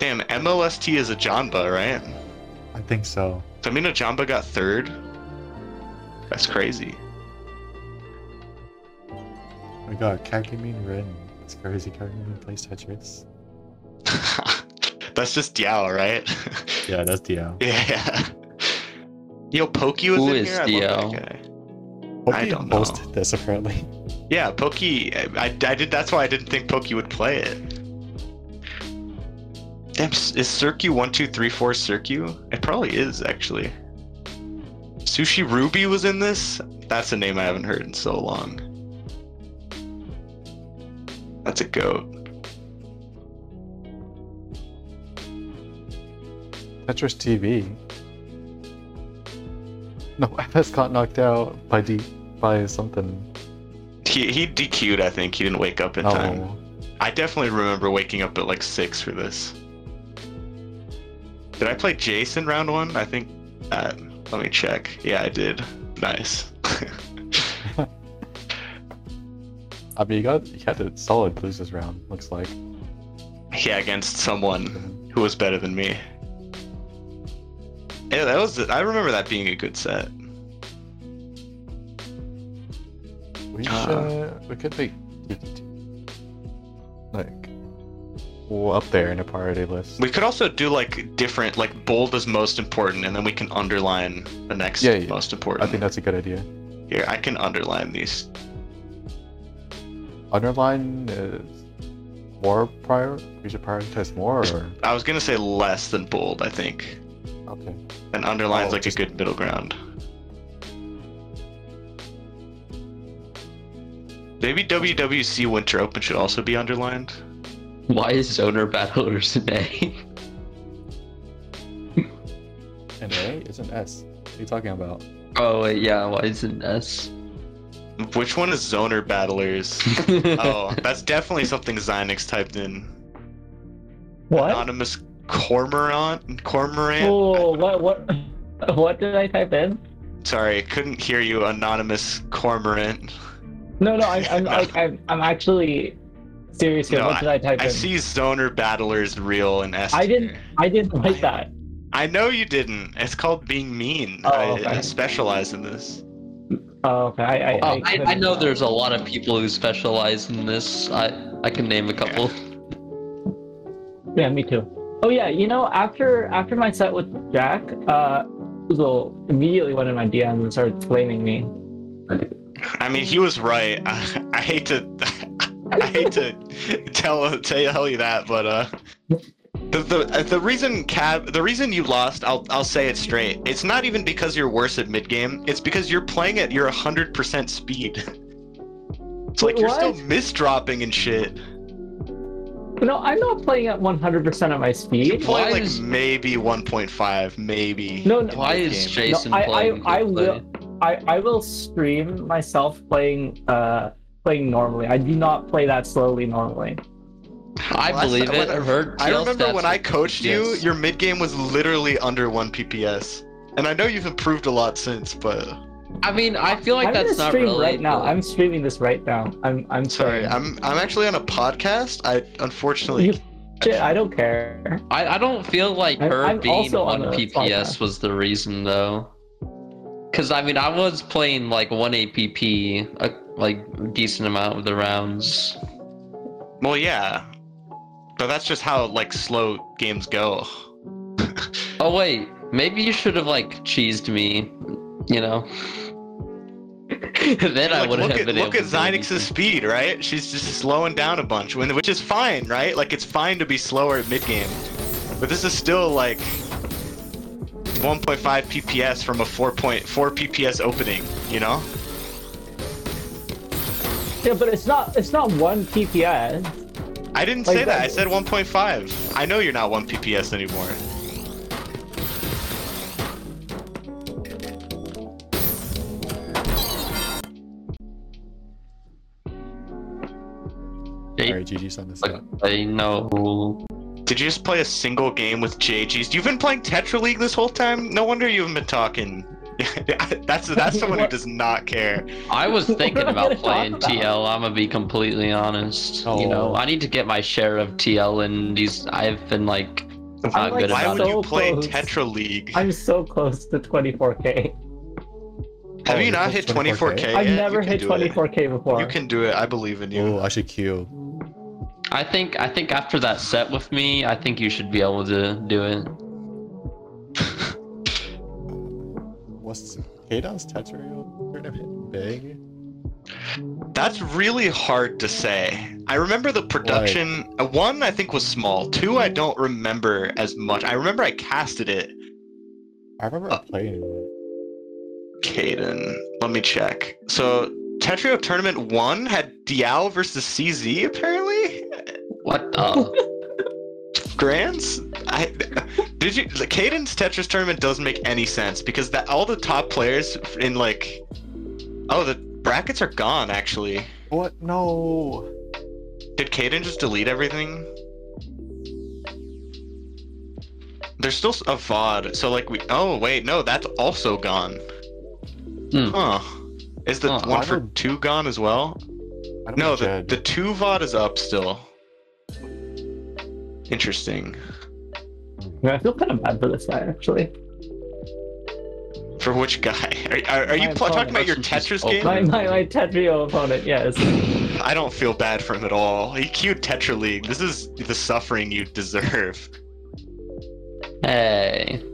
Damn, M L S T is Ajanba, right? I think so. So I mean Ajanba got third. That's crazy. Oh my god, Kakumin Ren. It's crazy, Kakumin plays Tetris. That's just Diao, right? Yeah, that's Diao. Yeah. Yo, Poki was Who in is here? Diao? I love that guy. Poki I don't know. Posted this apparently. Yeah, Poki. I, I did. That's why I didn't think Poki would play it. Damn, is Circu one two three four Circu? It probably is actually. Sushi Ruby was in this. That's a name I haven't heard in so long. That's a goat. Tetris T V. No, F S got knocked out by D by something. He he D Q'd, I think. He didn't wake up in oh. time. I definitely remember waking up at like six for this. Did I play Jason round one? I think. Uh, let me check. Yeah, I did. Nice. I mean, you got you had to solid lose this round, looks like. Yeah, against someone who was better than me. Yeah, that was. I remember that being a good set. We should. Uh, we could be like well, up there in a priority list. We could also do like different, like bold is most important, and then we can underline the next yeah, yeah. most important. I think that's a good idea. Here, I can underline these. Underline is more prior. We should prioritize more. Or? I was gonna say less than bold. I think. Okay. And underline is oh, like just... a good middle ground. Maybe W W C Winter Open should also be underlined. Why is Zoner Battlers an A? An A? It's an S. What are you talking about? Oh yeah, why is it an S? Which one is Zoner Battlers? Oh, that's definitely something Zynix typed in. What? Anonymous Cormorant? Cormorant? Oh, what, what, what did I type in? Sorry, couldn't hear you, Anonymous Cormorant. No, no, I'm, I'm, no. I, I'm, I'm actually serious here. No, what did I, I type I in? I see Zoner Battlers real and S. I didn't, I didn't like I, that. I know you didn't. It's called being mean. Oh, I, okay. I specialize in this. Oh, okay. I, I, oh, I, I know that. There's a lot of people who specialize in this. I, I can name a couple. Yeah, me too. Oh yeah, you know, after after my set with Jack, uh, Puzzle immediately went in my D M and started blaming me. I mean, he was right. I, I hate to, I hate to tell tell you that, but uh, The the the reason Cab the reason you lost, I'll I'll say it straight. It's not even because you're worse at mid game. It's because you're playing at your one hundred percent speed. It's like what? You're still misdropping and shit. No, I'm not playing at one hundred percent of my speed. You're playing like is... maybe one point five, maybe. No, no. Why is Jason no, I, playing? I I, I will I, I will stream myself playing uh playing normally. I do not play that slowly normally. I well, believe I, it. I, heard I remember when I coached you, yes. Your mid game was literally under one P P S, and I know you've improved a lot since. But I mean, I feel like I'm that's not really right now. I'm streaming this right now. I'm I'm sorry. Playing. I'm I'm actually on a podcast. I unfortunately. You, shit, I don't care. I, I don't feel like I'm, her I'm being on one P P S podcast. Was the reason though. Because I mean, I was playing like one A P P, a, like decent amount of the rounds. Well, yeah. But that's just how like slow games go. Oh wait, maybe you should have like cheesed me, you know. Then I like, would have been at, able look at Zynix's speed, right? She's just slowing down a bunch, when which is fine, right? Like it's fine to be slower at mid game, but this is still like one point five P P S from a four point four P P S opening, you know. Yeah, but it's not it's not one P P S. I didn't like say that. that. I said one point five. I know you're not one P P S anymore. Sorry, G G's on this. I know. Did you just play a single game with J G's? You've been playing Tetra League this whole time? No wonder you haven't been talking. that's that's someone who does not care. I was thinking about playing about? T L. I'm gonna be completely honest. Oh. You know, I need to get my share of T L, and these I've been like not I'm like, good why about. Why would it. You play close. Tetra League? I'm so close to twenty-four K. Have oh, you not hit twenty-four K? I've never hit twenty-four K before. You can do it. I believe in you. Ooh, I should queue. I think I think after that set with me, I think you should be able to do it. What's K D O's Tetr dot I O tournament big? That's really hard to say. I remember the production. Like, one, I think was small. Two, I don't remember as much. I remember I casted it. I remember uh, playing it. Kaden, let me check. So Tetr dot I O tournament one had Diao versus C Z apparently. What the? Grants? I. Did you? The Caden's Tetris tournament doesn't make any sense because that all the top players in like, oh the brackets are gone actually. What? No. Did Caden just delete everything? There's still a V O D, so like we. Oh wait, no, that's also gone. Hmm. Huh? Is the huh, one for two gone as well? No, the Jed. The two V O D is up still. Interesting. I feel kind of bad for this guy, actually. For which guy? Are, are, are you pl- talking about your Tetris game? My, my, my Tetr dot I O opponent, yes. I don't feel bad for him at all. He queued Tetra League. This is the suffering you deserve. Hey.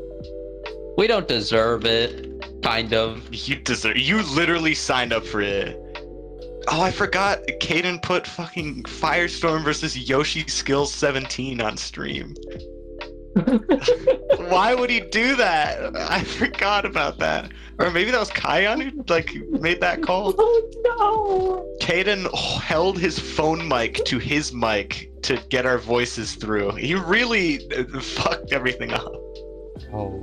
We don't deserve it. Kind of. You deserve- You literally signed up for it. Oh, I forgot. Caden put fucking Firestorm versus Yoshi Skills seventeen on stream. Why would he do that? I forgot about that. Or maybe that was Kion who like made that call. Oh no! Caden held his phone mic to his mic to get our voices through. He really fucked everything up. Oh.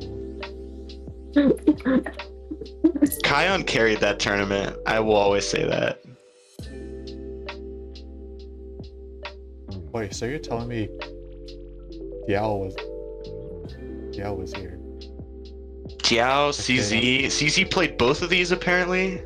Kion carried that tournament. I will always say that. Wait, so you're telling me Diao was Diao was here. Diao, C Z. C Z played both of these apparently.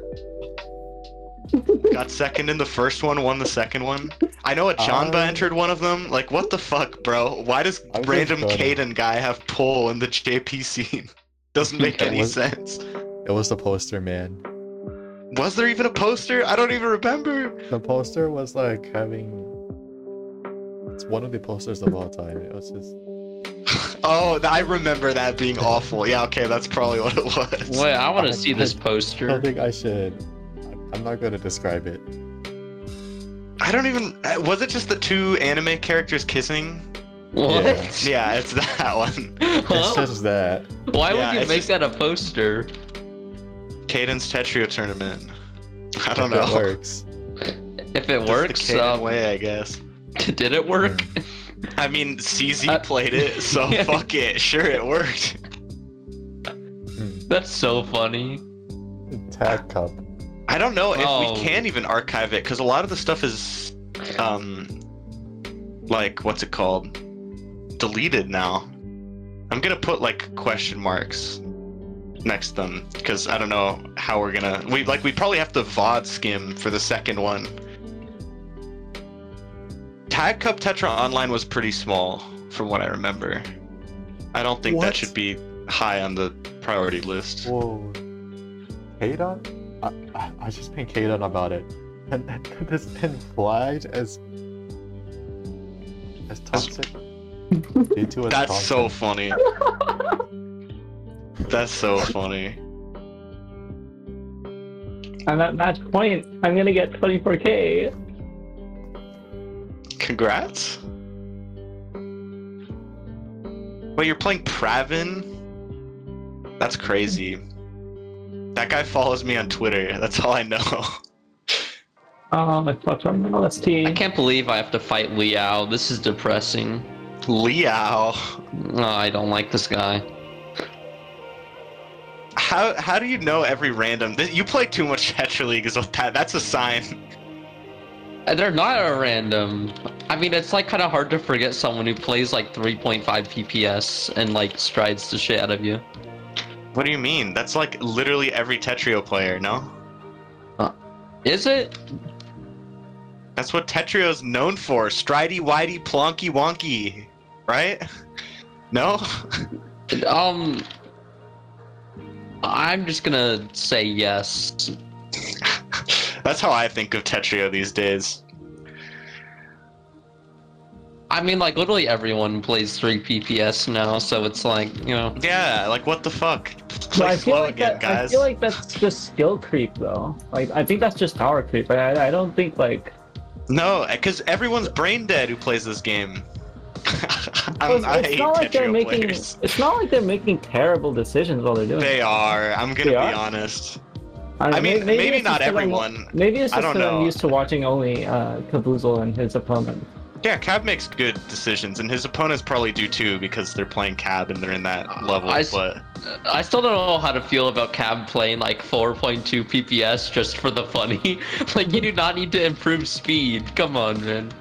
Got second in the first one, won the second one. I know Ajanba uh, entered one of them. Like, what the fuck, bro? Why does random Caden guy have pull in the J P scene? Doesn't make any was, sense. It was the poster, man. Was there even a poster? I don't even remember. The poster was like having. It's one of the posters of all time. It was just. Oh, I remember that being awful. Yeah, okay, that's probably what it was. Wait, I want to see this poster. I don't think I should. I'm not going to describe it. I don't even... Was it just the two anime characters kissing? What? Yeah, yeah, it's that one. Huh? It says that. Why yeah, would you make just... that a poster? Caden's Tetr dot I O tournament. I don't if know. It works. If it just works, the um, way I guess. Did it work? I mean, C Z uh, played it, so yeah. Fuck it. Sure, it worked. That's so funny. Tag Cup. I don't know if oh. we can even archive it, because a lot of the stuff is, um, like, what's it called? Deleted now. I'm gonna put like question marks next to them, because I don't know how we're gonna. We like we probably have to V O D skim for the second one. Tag Cup Tetra Online was pretty small, from what I remember. I don't think what? that should be high on the priority list. Whoa. Kaden? I, I just pinged Kaden about it. And, and this been flagged as... as toxic? That's toxic. so funny. That's so funny. I'm at match point. I'm gonna get twenty-four K. Congrats. Wait, you're playing Pravin? That's crazy. That guy follows me on Twitter. That's all I know. Oh, my platform L S T. I can't believe I have to fight Liao. This is depressing. Liao? Oh, I don't like this guy. How how do you know every random? You play too much Tetra League. That's a sign. They're not a random. I mean, it's like kind of hard to forget someone who plays like three point five P P S and like strides the shit out of you. What do you mean? That's like literally every Tetr dot I O player, no? Uh, is it? That's what Tetr dot I O is known for. Stridey, widey, plonky, wonky. Right? No? um... I'm just gonna say yes. That's how I think of Tetr dot I O these days. I mean, like, literally everyone plays three P P S now, so it's like, you know... Yeah, like, what the fuck? Play well, slow like again, that, guys. I feel like that's just skill creep, though. Like, I think that's just power creep. I, I don't think, like... No, because everyone's brain dead who plays this game. I'm, I it's hate not like they're making, players. It's not like they're making terrible decisions while they're doing they it. They are. I'm gonna they be are? honest. I, I mean, maybe, maybe not everyone. I'm, maybe it's just that know. I'm used to watching only uh, Caboozle and his opponent. Yeah, Cab makes good decisions, and his opponents probably do too, because they're playing Cab and they're in that level. I, but... I still don't know how to feel about Cab playing like four point two P P S just for the funny. Like, you do not need to improve speed. Come on, man.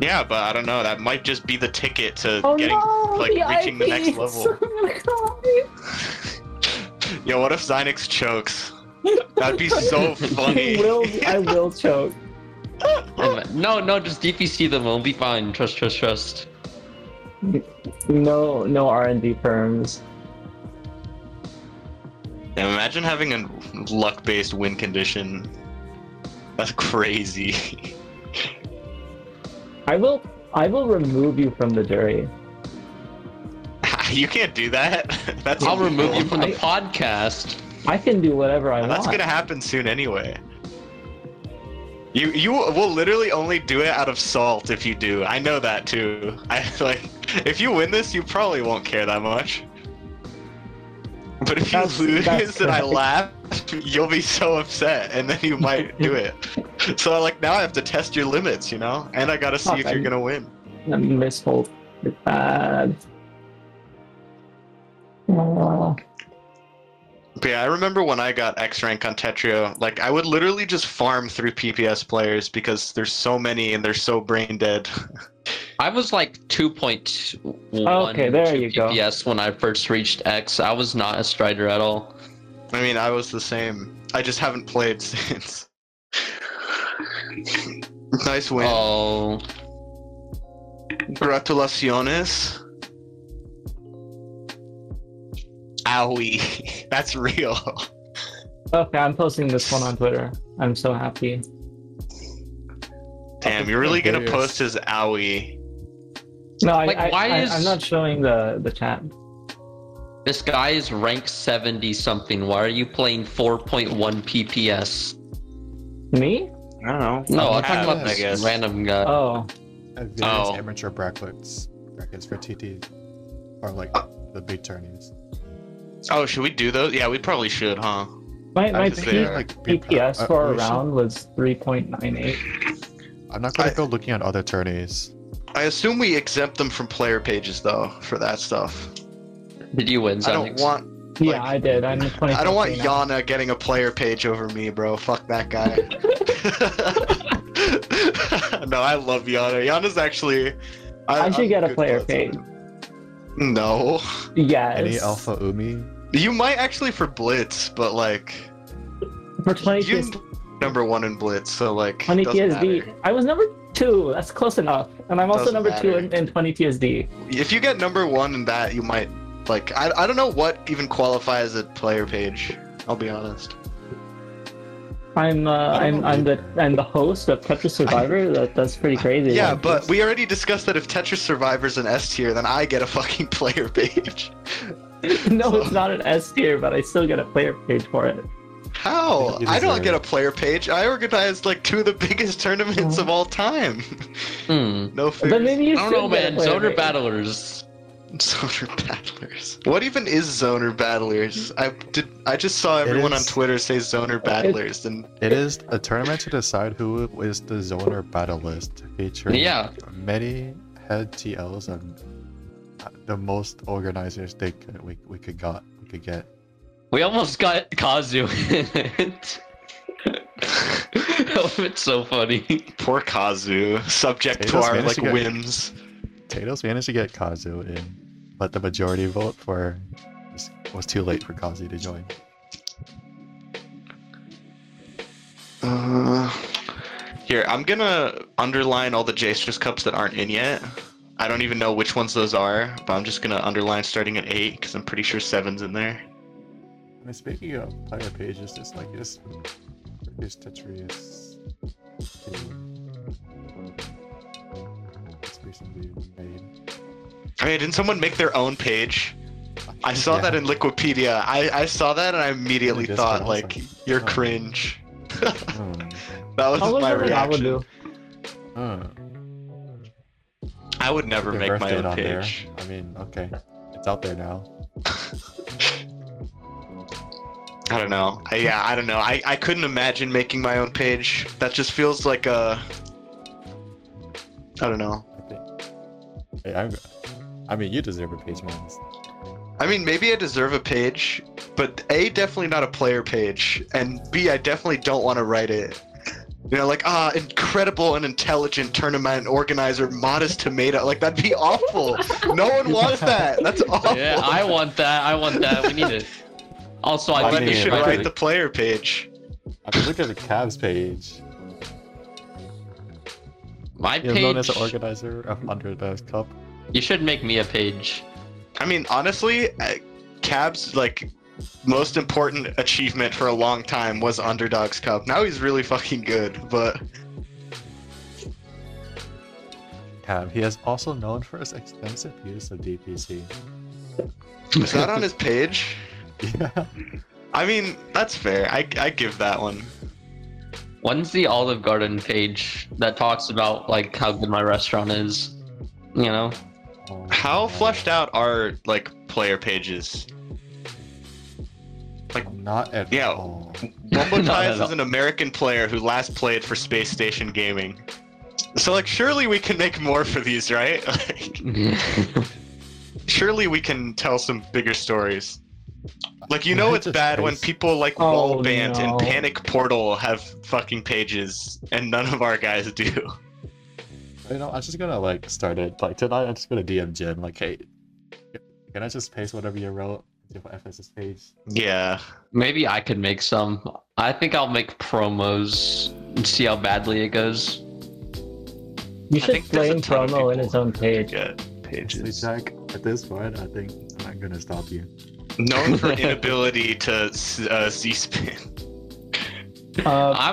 Yeah, but I don't know. That might just be the ticket to oh getting, no, like, the reaching I P. The next level. Yo, what if Zynix chokes? That'd be so funny. I will, I will choke. No, no, just D P C them. We'll be fine. Trust, trust, trust. No, no R and D firms. Yeah, imagine having a luck-based win condition. That's crazy. I will, I will remove you from the jury. You can't do that. That's I'll remove you from the I, podcast. I can do whatever I and want. That's gonna happen soon anyway. You you will literally only do it out of salt if you do. I know that too. I like if you win this, you probably won't care that much. But if that's, you lose and right. I laugh, you'll be so upset, and then you might do it. So like now I have to test your limits, you know, and I gotta see oh, if I'm, you're gonna win. I'm misfold. It's bad. But yeah, I remember when I got X rank on Tetr dot I O, like I would literally just farm through P P S players because there's so many and they're so brain dead. I was like two point one okay, there you P P S go. When I first reached X. I was not a strider at all. I mean, I was the same. I just haven't played since. Nice win. Oh. Gratulaciones. Owie, that's real. Okay, I'm posting this one on Twitter. I'm so happy. Damn, you're really gonna post his owie? No, I, like, I, why I, is... I'm not showing the, the chat. This guy is rank seventy something. Why are you playing four point one P P S? Me? I don't know. No, I'm talking about this random guy. Oh. at various oh. amateur brackets, brackets for T Ts, or like the big tourneys. Oh, should we do those? Yeah, we probably should, huh? My, my P- like, P P S uh, for a round should... was three point nine eight. I'm not gonna I, go looking at other tourneys. I assume we exempt them from player pages though for that stuff. Did you win? I don't want. Like, yeah, I did. I'm I don't want Yana now. Getting a player page over me, bro. Fuck that guy. No, I love Yana. Yana's actually. I, I should I'm get a player page. No. Yes. Any Alpha Umi? You might actually for Blitz, but like. For twenty T S D. You number one in Blitz, so like. twenty T S D. I was number two. That's close enough. And I'm also doesn't number matter. two in, in twenty T S D. If you get number one in that, you might. Like, I I don't know what even qualifies a player page, I'll be honest. I'm uh, I'm I'm the I'm the host of Tetris Survivor. I, that that's pretty crazy. Yeah, like, but it's... we already discussed that if Tetris Survivor's an S tier, then I get a fucking player page. No, so. It's not an S tier, but I still get a player page for it. How? I don't get a player page. I organized like two of the biggest tournaments oh. of all time. Hmm. No fear. But maybe you I don't know, man. Zoner Battlers. Zoner Battlers. What even is Zoner Battlers? I did. I just saw everyone is, on Twitter say Zoner Battlers, it, and it is a tournament to decide who is the Zoner Battle List, featuring yeah. many head T Ls and the most organizers they could, we we could got we could get. We almost got Kazu in it. Oh, it's so funny. Poor Kazu, subject it to our like to whims. Tato's managed to get Kazu in, but the majority vote for was too late for Kazu to join. Uh, here, I'm gonna underline all the Jstris cups that aren't in yet. I don't even know which ones those are, but I'm just gonna underline starting at eight because I'm pretty sure seven's in there. I mean, speaking of player pages, it's like this. This Tetris. Recently made. Hey, didn't someone make their own page? I saw yeah. that in Liquipedia. I, I saw that and I immediately yeah, thought, like, awesome. You're oh. cringe. oh. That was my reaction. I would, oh. I would never I make my own page. There. I mean, okay. It's out there now. I don't know. I, yeah, I don't know. I, I couldn't imagine making my own page. That just feels like a... I don't know. I, I mean, you deserve a page, Miles. I mean, maybe I deserve a page, but A, definitely not a player page, and B, I definitely don't want to write it. You know, like, ah, incredible and intelligent tournament organizer, Modest Tomato. Like, that'd be awful. No one wants that. That's awful. Yeah, I want that. I want that. We need it. Also, I, I think mean, you should I write the player page. I mean, look at the Cavs page. My You're page. Known as the organizer of Under the Cup. You should make me a page. I mean, honestly, Cab's like most important achievement for a long time was Underdog's Cup. Now he's really fucking good, but Cab. He is also known for his extensive use of D P C. Is that on his page? Yeah. I mean, that's fair. I I give that one. When's the Olive Garden page that talks about like how good my restaurant is, you know? How fleshed out are like player pages? Like not at yeah, all. Wumbo Ties is an American player who last played for Space Station Gaming. So like surely we can make more for these, right? Like, surely we can tell some bigger stories. Like, you know it's bad when people like oh, Wallband no. and Panic Portal have fucking pages, and none of our guys do. You know, I'm just gonna, like, start it. Like, tonight I'm just gonna D M Jim, like, hey, can I just paste whatever you wrote into F S's page? Yeah. Maybe I could make some. I think I'll make promos and see how badly it goes. You should blame Promo in his own page. Pages. Jack, at this point, I think I'm not gonna stop you. Known for inability to uh, C-SPAN. Uh, pro-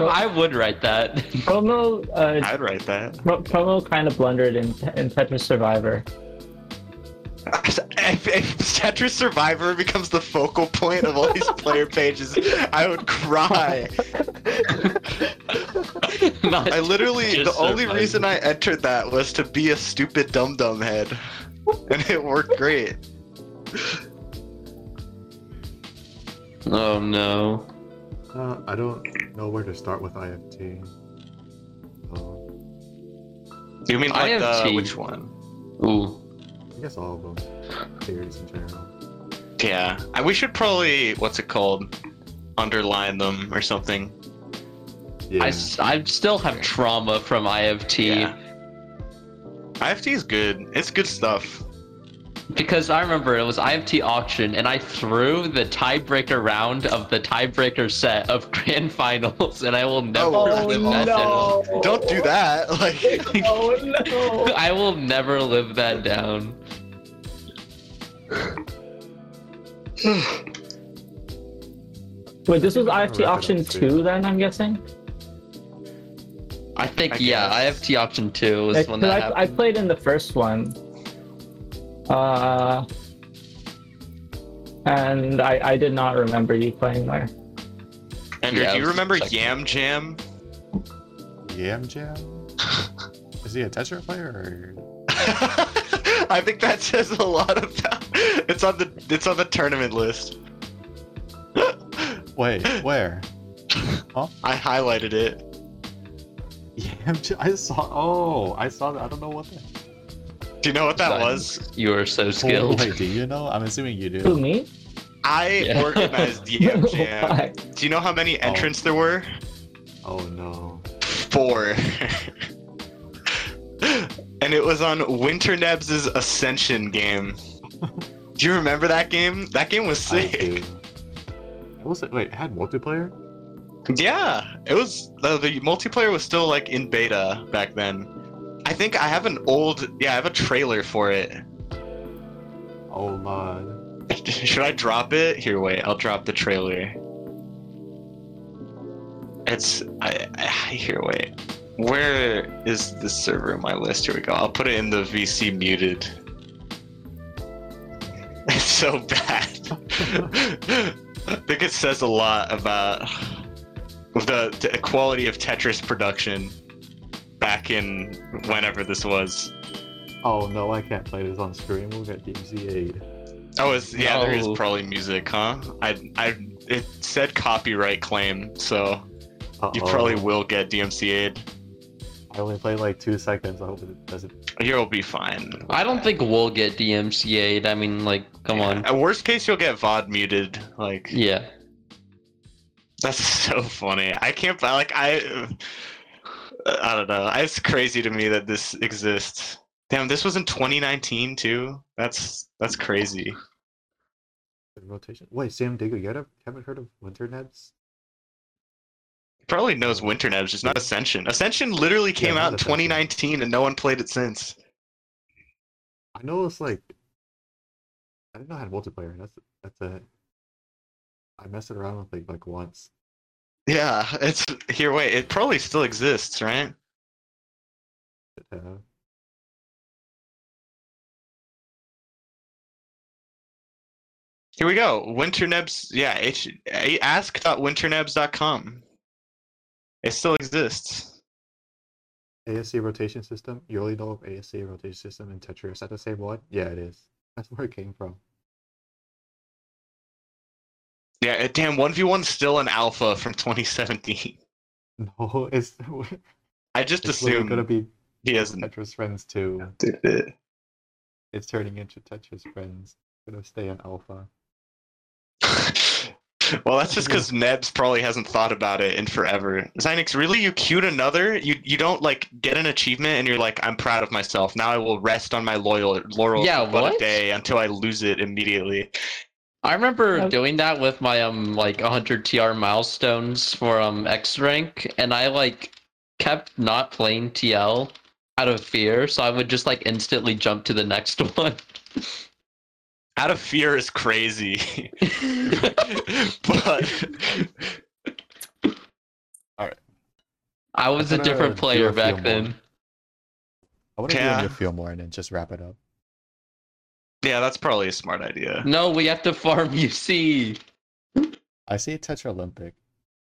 I, I would write that. Promo. Uh, I'd write that. Pro- promo kind of blundered in, in Tetris Survivor. If, if Tetris Survivor becomes the focal point of all these player pages, I would cry. I literally, the only funny. reason I entered that was to be a stupid dum-dum head. And it worked great. Oh no. Uh, I don't know where to start with I F T. Um, you mean like I F T? The, which one? Ooh. I guess all of them. Theories in general. Yeah. I, we should probably, what's it called? Underline them or something. Yeah. I, I still have trauma from I F T. Yeah. I F T is good. It's good stuff. Because I remember it was I F T auction, and I threw the tiebreaker round of the tiebreaker set of grand finals, and I will never oh, live that no. down. Don't do that. Like, oh, no. I will never live that down. Wait, this was I F T auction two, then I'm guessing. I think I yeah, guess. I F T auction two was like, when that I, happened. I played in the first one. Uh, and I, I did not remember you playing there. Andrew, yeah, do you remember Yam Jam? Yam Jam? Is he a Tetra player? Or... I think that says a lot about. It's on the it's on the tournament list. Wait, where? Huh? I highlighted it. Yam Jam. I saw. Oh, I saw that. I don't know what that. Do you know what that was? You are so skilled. Oh, wait, do you know? I'm assuming you do. Who, me? I yeah. organized Yam Jam. Do you know how many entrants oh. there were? Oh no. Four. And it was on Winternebs' Ascension game. Do you remember that game? That game was sick. I do. It was, wait, it had multiplayer? Yeah, it was. The, the multiplayer was still like in beta back then. I think I have an old, yeah, I have a trailer for it. Oh my. Should I drop it? Here, wait, I'll drop the trailer. It's, I, I here, wait. Where is the server in my list? Here we go. I'll put it in the V C muted. It's so bad. I think it says a lot about the, the quality of Tetris production. Back in whenever this was. Oh no, I can't play this on stream. We'll get D M C A'd. Oh, it's, yeah, no. There is probably music, huh? I, I, it said copyright claim, so Uh-oh. you probably will get D M C A'd. I only played like two seconds. I hope it doesn't. You'll be fine. I don't think we'll get D M C A'd. I mean, like, come yeah. on. At worst case, you'll get V O D muted. Like, yeah. That's so funny. I can't. I, like, I. I don't know. It's crazy to me that this exists. Damn, this was in twenty nineteen too. That's that's crazy. Rotation. Wait, Sam Diggle, you haven't heard of Winternebs? Probably knows Winternebs, just not Ascension. Ascension literally came yeah, out in twenty nineteen, and no one played it since. I know it's like I didn't know I had multiplayer. That's that's a I messed it around with like like once. Yeah, it's here. Wait, it probably still exists, right? Uh, here we go. Winternebs. Yeah, h ask dot winternebs dot com. It still exists. A S C rotation system. You only know of A S C rotation system in Tetris. Is that the same one? Yeah, it is. That's where it came from. Yeah, damn, one v one's still an alpha from twenty seventeen. No, it's... I just it's assume gonna be he hasn't... Tetris Friends two. Did it. It's turning into Tetris Friends. It's gonna stay an alpha. Well, that's just because Nebs probably hasn't thought about it in forever. Zynix, really? You queued another? You you don't, like, get an achievement and you're like, I'm proud of myself. Now I will rest on my loyal laurels yeah, for a day until I lose it immediately. I remember doing that with my um like one hundred T R milestones for um X rank, and I like kept not playing T L out of fear, so I would just like instantly jump to the next one. Out of fear is crazy. But all right, I was I a different player back then. I want to do a few more and then just wrap it up. Yeah, that's probably a smart idea. No, we have to farm U C. I see Tetra Olympic.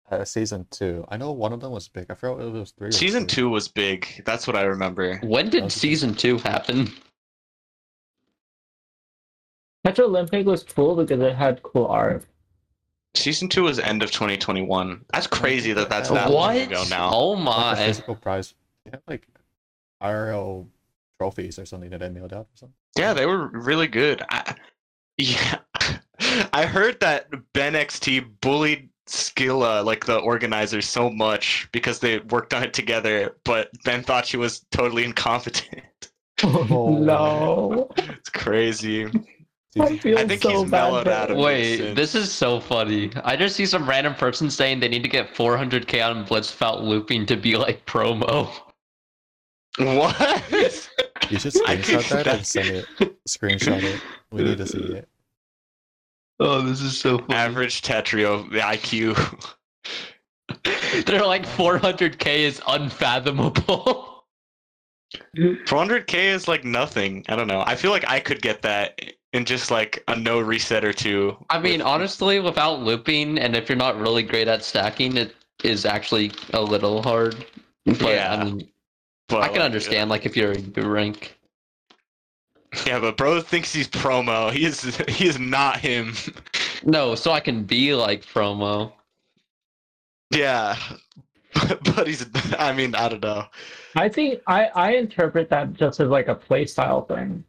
Uh, season two. I know one of them was big. I forgot it was three. Season or two. two was big. That's what I remember. When did season two happen? Tetra Olympic was cool because it had cool art. Season two was end of twenty twenty-one. That's crazy that that's that what? long ago now. Oh my! Like a physical prize. They had like I R L trophies or something that I mailed out or something. Yeah, they were really good. I, yeah, I heard that BenXT bullied Skilla, like the organizer, so much because they worked on it together, but Ben thought she was totally incompetent. Oh no, it's crazy. I, feel I think so he's mellowed out of it. Wait, this is so funny. I just see some random person saying they need to get four hundred K on Blitzfelt looping to be like Promo. What? You should screenshot that and send it. Screenshot it. We need to see it. Oh, this is so funny. Average Tetrio, the I Q. They're like four hundred K is unfathomable. four hundred K is like nothing. I don't know. I feel like I could get that in just like a no reset or two. I mean, with... honestly, without looping, and if you're not really great at stacking, it is actually a little hard. But, yeah. I mean, but, I can understand, yeah. like, if you're in rank. Yeah, but bro thinks he's Promo. He is, he is not him. No, so I can be like Promo. Yeah, but he's, I mean, I don't know. I think, I, I interpret that just as like a playstyle thing.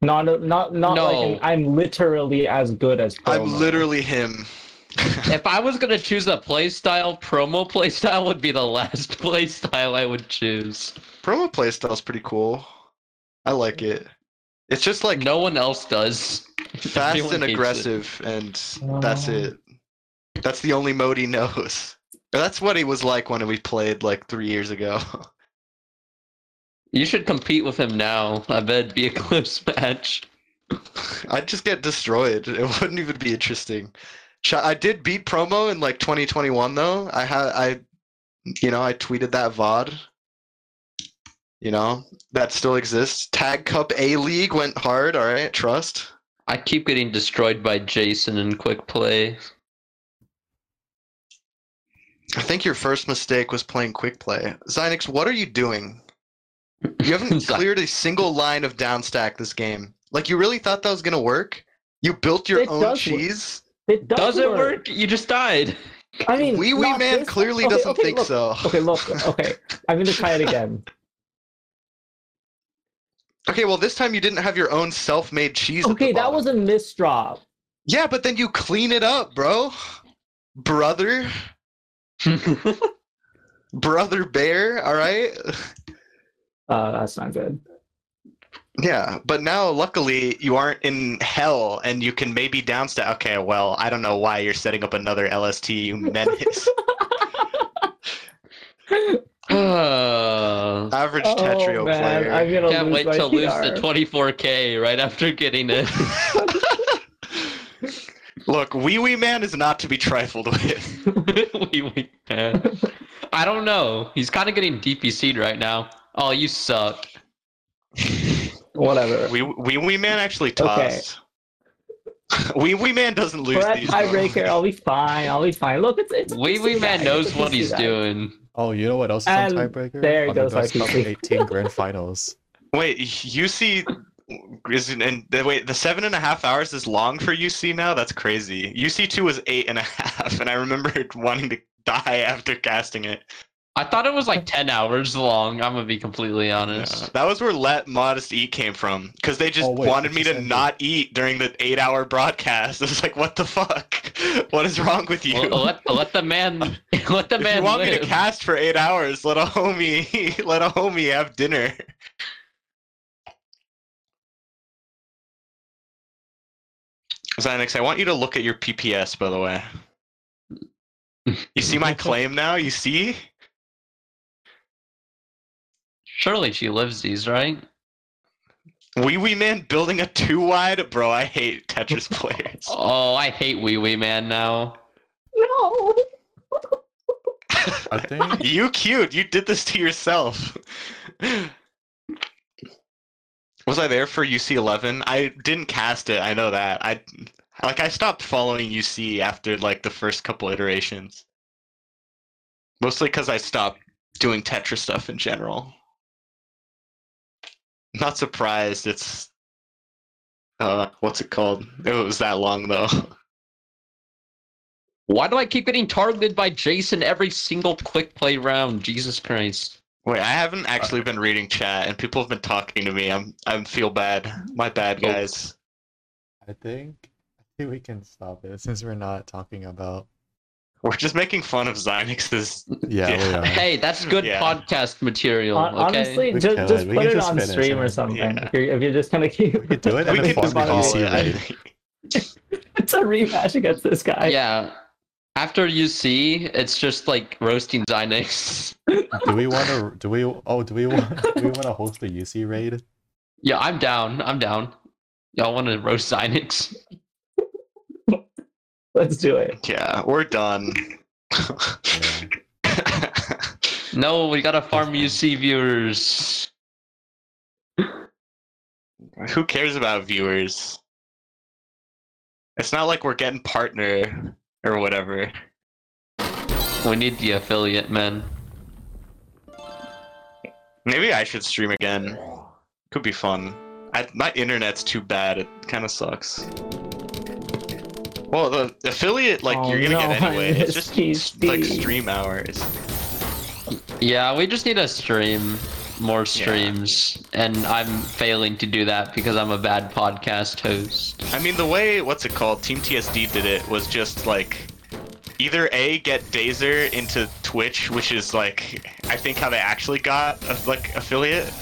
Not, not, not no. like an, I'm literally as good as Promo. I'm literally him. If I was going to choose a playstyle, Promo playstyle would be the last playstyle I would choose. Promo playstyle's pretty cool. I like it. It's just like... no one else does. Fast Everyone and aggressive, and oh. that's it. That's the only mode he knows. That's what he was like when we played like three years ago. You should compete with him now. I bet it'd be a close match. I'd just get destroyed. It wouldn't even be interesting. I did beat Promo in like twenty twenty-one though. I had I, you know, I tweeted that V O D. You know, that still exists. Tag Cup A League went hard. All right, trust. I keep getting destroyed by Jason in quick play. I think your first mistake was playing quick play. Zynix, what are you doing? You haven't cleared a single line of downstack this game. Like, you really thought that was going to work? You built your it own cheese? Work. It does doesn't work. work. You just died. I mean, Wee Wee Man this. clearly okay, doesn't okay, think look. so. Okay, look. Okay, I'm going to try it again. Okay, well, this time you didn't have your own self-made cheese. Okay, that was a misdraw. Yeah, but then you clean it up, bro. Brother. Brother Bear, all right? Uh, that's not good. Yeah, but now, luckily, you aren't in hell, and you can maybe downstack. Okay, well, I don't know why you're setting up another L S T, you menace. Uh, Average oh, Tetrio man. player. I'm Can't lose wait to lose the twenty-four K right after getting it. Look, Wee Wee Man is not to be trifled with. Wee Wee Man. I don't know. He's kind of getting D P C'd right now. Oh, you suck. Whatever. Wee Wee, Wee Man actually tossed. Okay. Wee Wee Man doesn't lose We're these. Tiebreaker. I'll be fine. I'll be fine. Look, it's it's. Wee Wee Man knows what he's doing. Oh, you know what else is on tiebreaker? There it goes. eighteen grand finals. Wait, U C is and wait the seven and a half hours is long for U C now. That's crazy. U C two was eight and a half, and I remember wanting to die after casting it. I thought it was like ten hours long. I'm gonna be completely honest. Yeah, that was where Let Modest Eat came from, because they just oh, wait, wanted me to ended. not eat during the eight-hour broadcast. It was like, what the fuck? What is wrong with you? Well, let, let the man. Let the if man. You want live. me to cast for eight hours? Let a homie. Let a homie have dinner. Zynix, I want you to look at your P P S, by the way. You see my claim now? You see? Surely she lives these, right? Wee Wee Man building a two wide? Bro, I hate Tetris players. Oh, I hate Wee Wee Man now. No! I think... You cute. You did this to yourself. Was I there for U C eleven? I didn't cast it. I know that. I like I stopped following U C after like the first couple iterations. Mostly because I stopped doing Tetra stuff in general. Not surprised. It's uh, what's it called? It was that long though. Why do I keep getting targeted by Jason every single quick play round? Jesus Christ! Wait, I haven't actually uh, been reading chat, and people have been talking to me. I'm I feel bad. My bad, guys. I think I think we can stop it since we're not talking about. We're just making fun of Zynix's. Yeah. yeah. Hey, that's good yeah. podcast material. Okay? Honestly, just, just put it just on stream it. or something. Yeah. If, you're, if you're just gonna keep. We could do it. We could just call it. It's a rematch against this guy. Yeah. After U C, it's just like roasting Zynix. do we want to? Do we? Oh, do we want? Do we want to host a U C raid? Yeah, I'm down. I'm down. Y'all want to roast Zynix? Let's do it. Yeah, we're done. yeah. No, we gotta farm U C viewers. Who cares about viewers? It's not like we're getting partner or whatever. We need the affiliate, man. Maybe I should stream again. Could be fun. I, my internet's too bad. It kind of sucks. Well, the affiliate, like, oh, you're gonna no, get anyway. It's just, P C. Like, stream hours. Yeah, we just need to stream more streams, yeah. and I'm failing to do that because I'm a bad podcast host. I mean, the way, what's it called, Team T S D did it was just, like, either A, get Dazer into Twitch, which is, like, I think how they actually got, a, like, affiliate.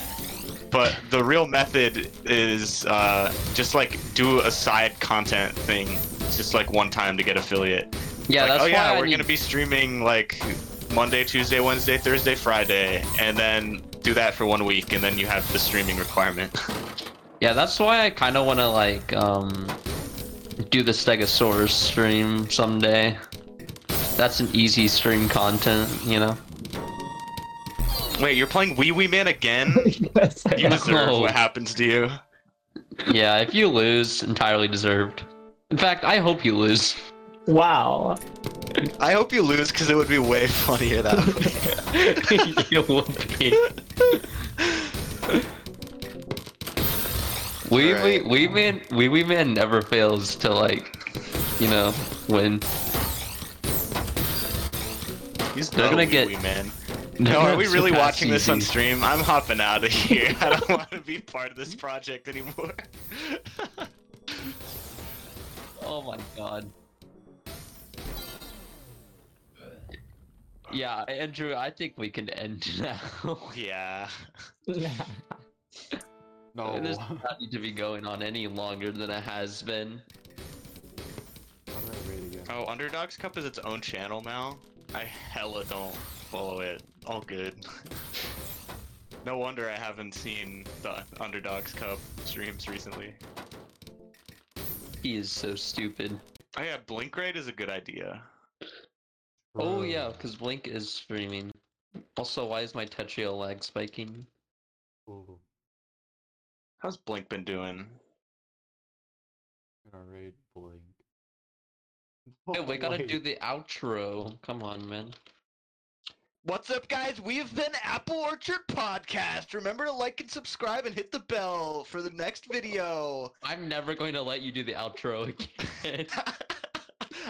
But the real method is uh, just, like, do a side content thing. It's just like one time to get affiliate. Yeah, like, that's oh yeah, why we're need... gonna be streaming like Monday, Tuesday, Wednesday, Thursday, Friday, and then do that for one week, and then you have the streaming requirement. Yeah, that's why I kind of want to like um do the Stegosaurus stream someday. That's an easy stream content, you know. Wait, you're playing Wee Wee Man again? Yes, you deserve know. What happens to you. Yeah, if you lose, entirely deserved. In fact, I hope you lose. Wow. I hope you lose because it would be way funnier that way. It would be. Wee right. Wee Man, Wee Wee Man never fails to like, you know, win. He's not gonna Wee get. Wee Man. No, are we really watching easy. This on stream? I'm hopping out of here. I don't want to be part of this project anymore. Oh my god. Yeah, Andrew, I think we can end now. Yeah. No. This does not need to be going on any longer than it has been. Oh, Underdogs Cup is its own channel now? I hella don't follow it. All good. No wonder I haven't seen the Underdogs Cup streams recently. He is so stupid. Oh yeah, Blink raid is a good idea. Oh yeah, because Blink is streaming. Also, why is my Tetr dot I O lag spiking? Ooh. How's Blink been doing? Gonna raid Blink. Oh, hey, we gotta wait. do the outro. Come on, man. What's up, guys? We have been Apple Orchard Podcast. Remember to like and subscribe and hit the bell for the next video. I'm never going to let you do the outro again.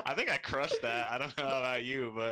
I think I crushed that. I don't know about you, but...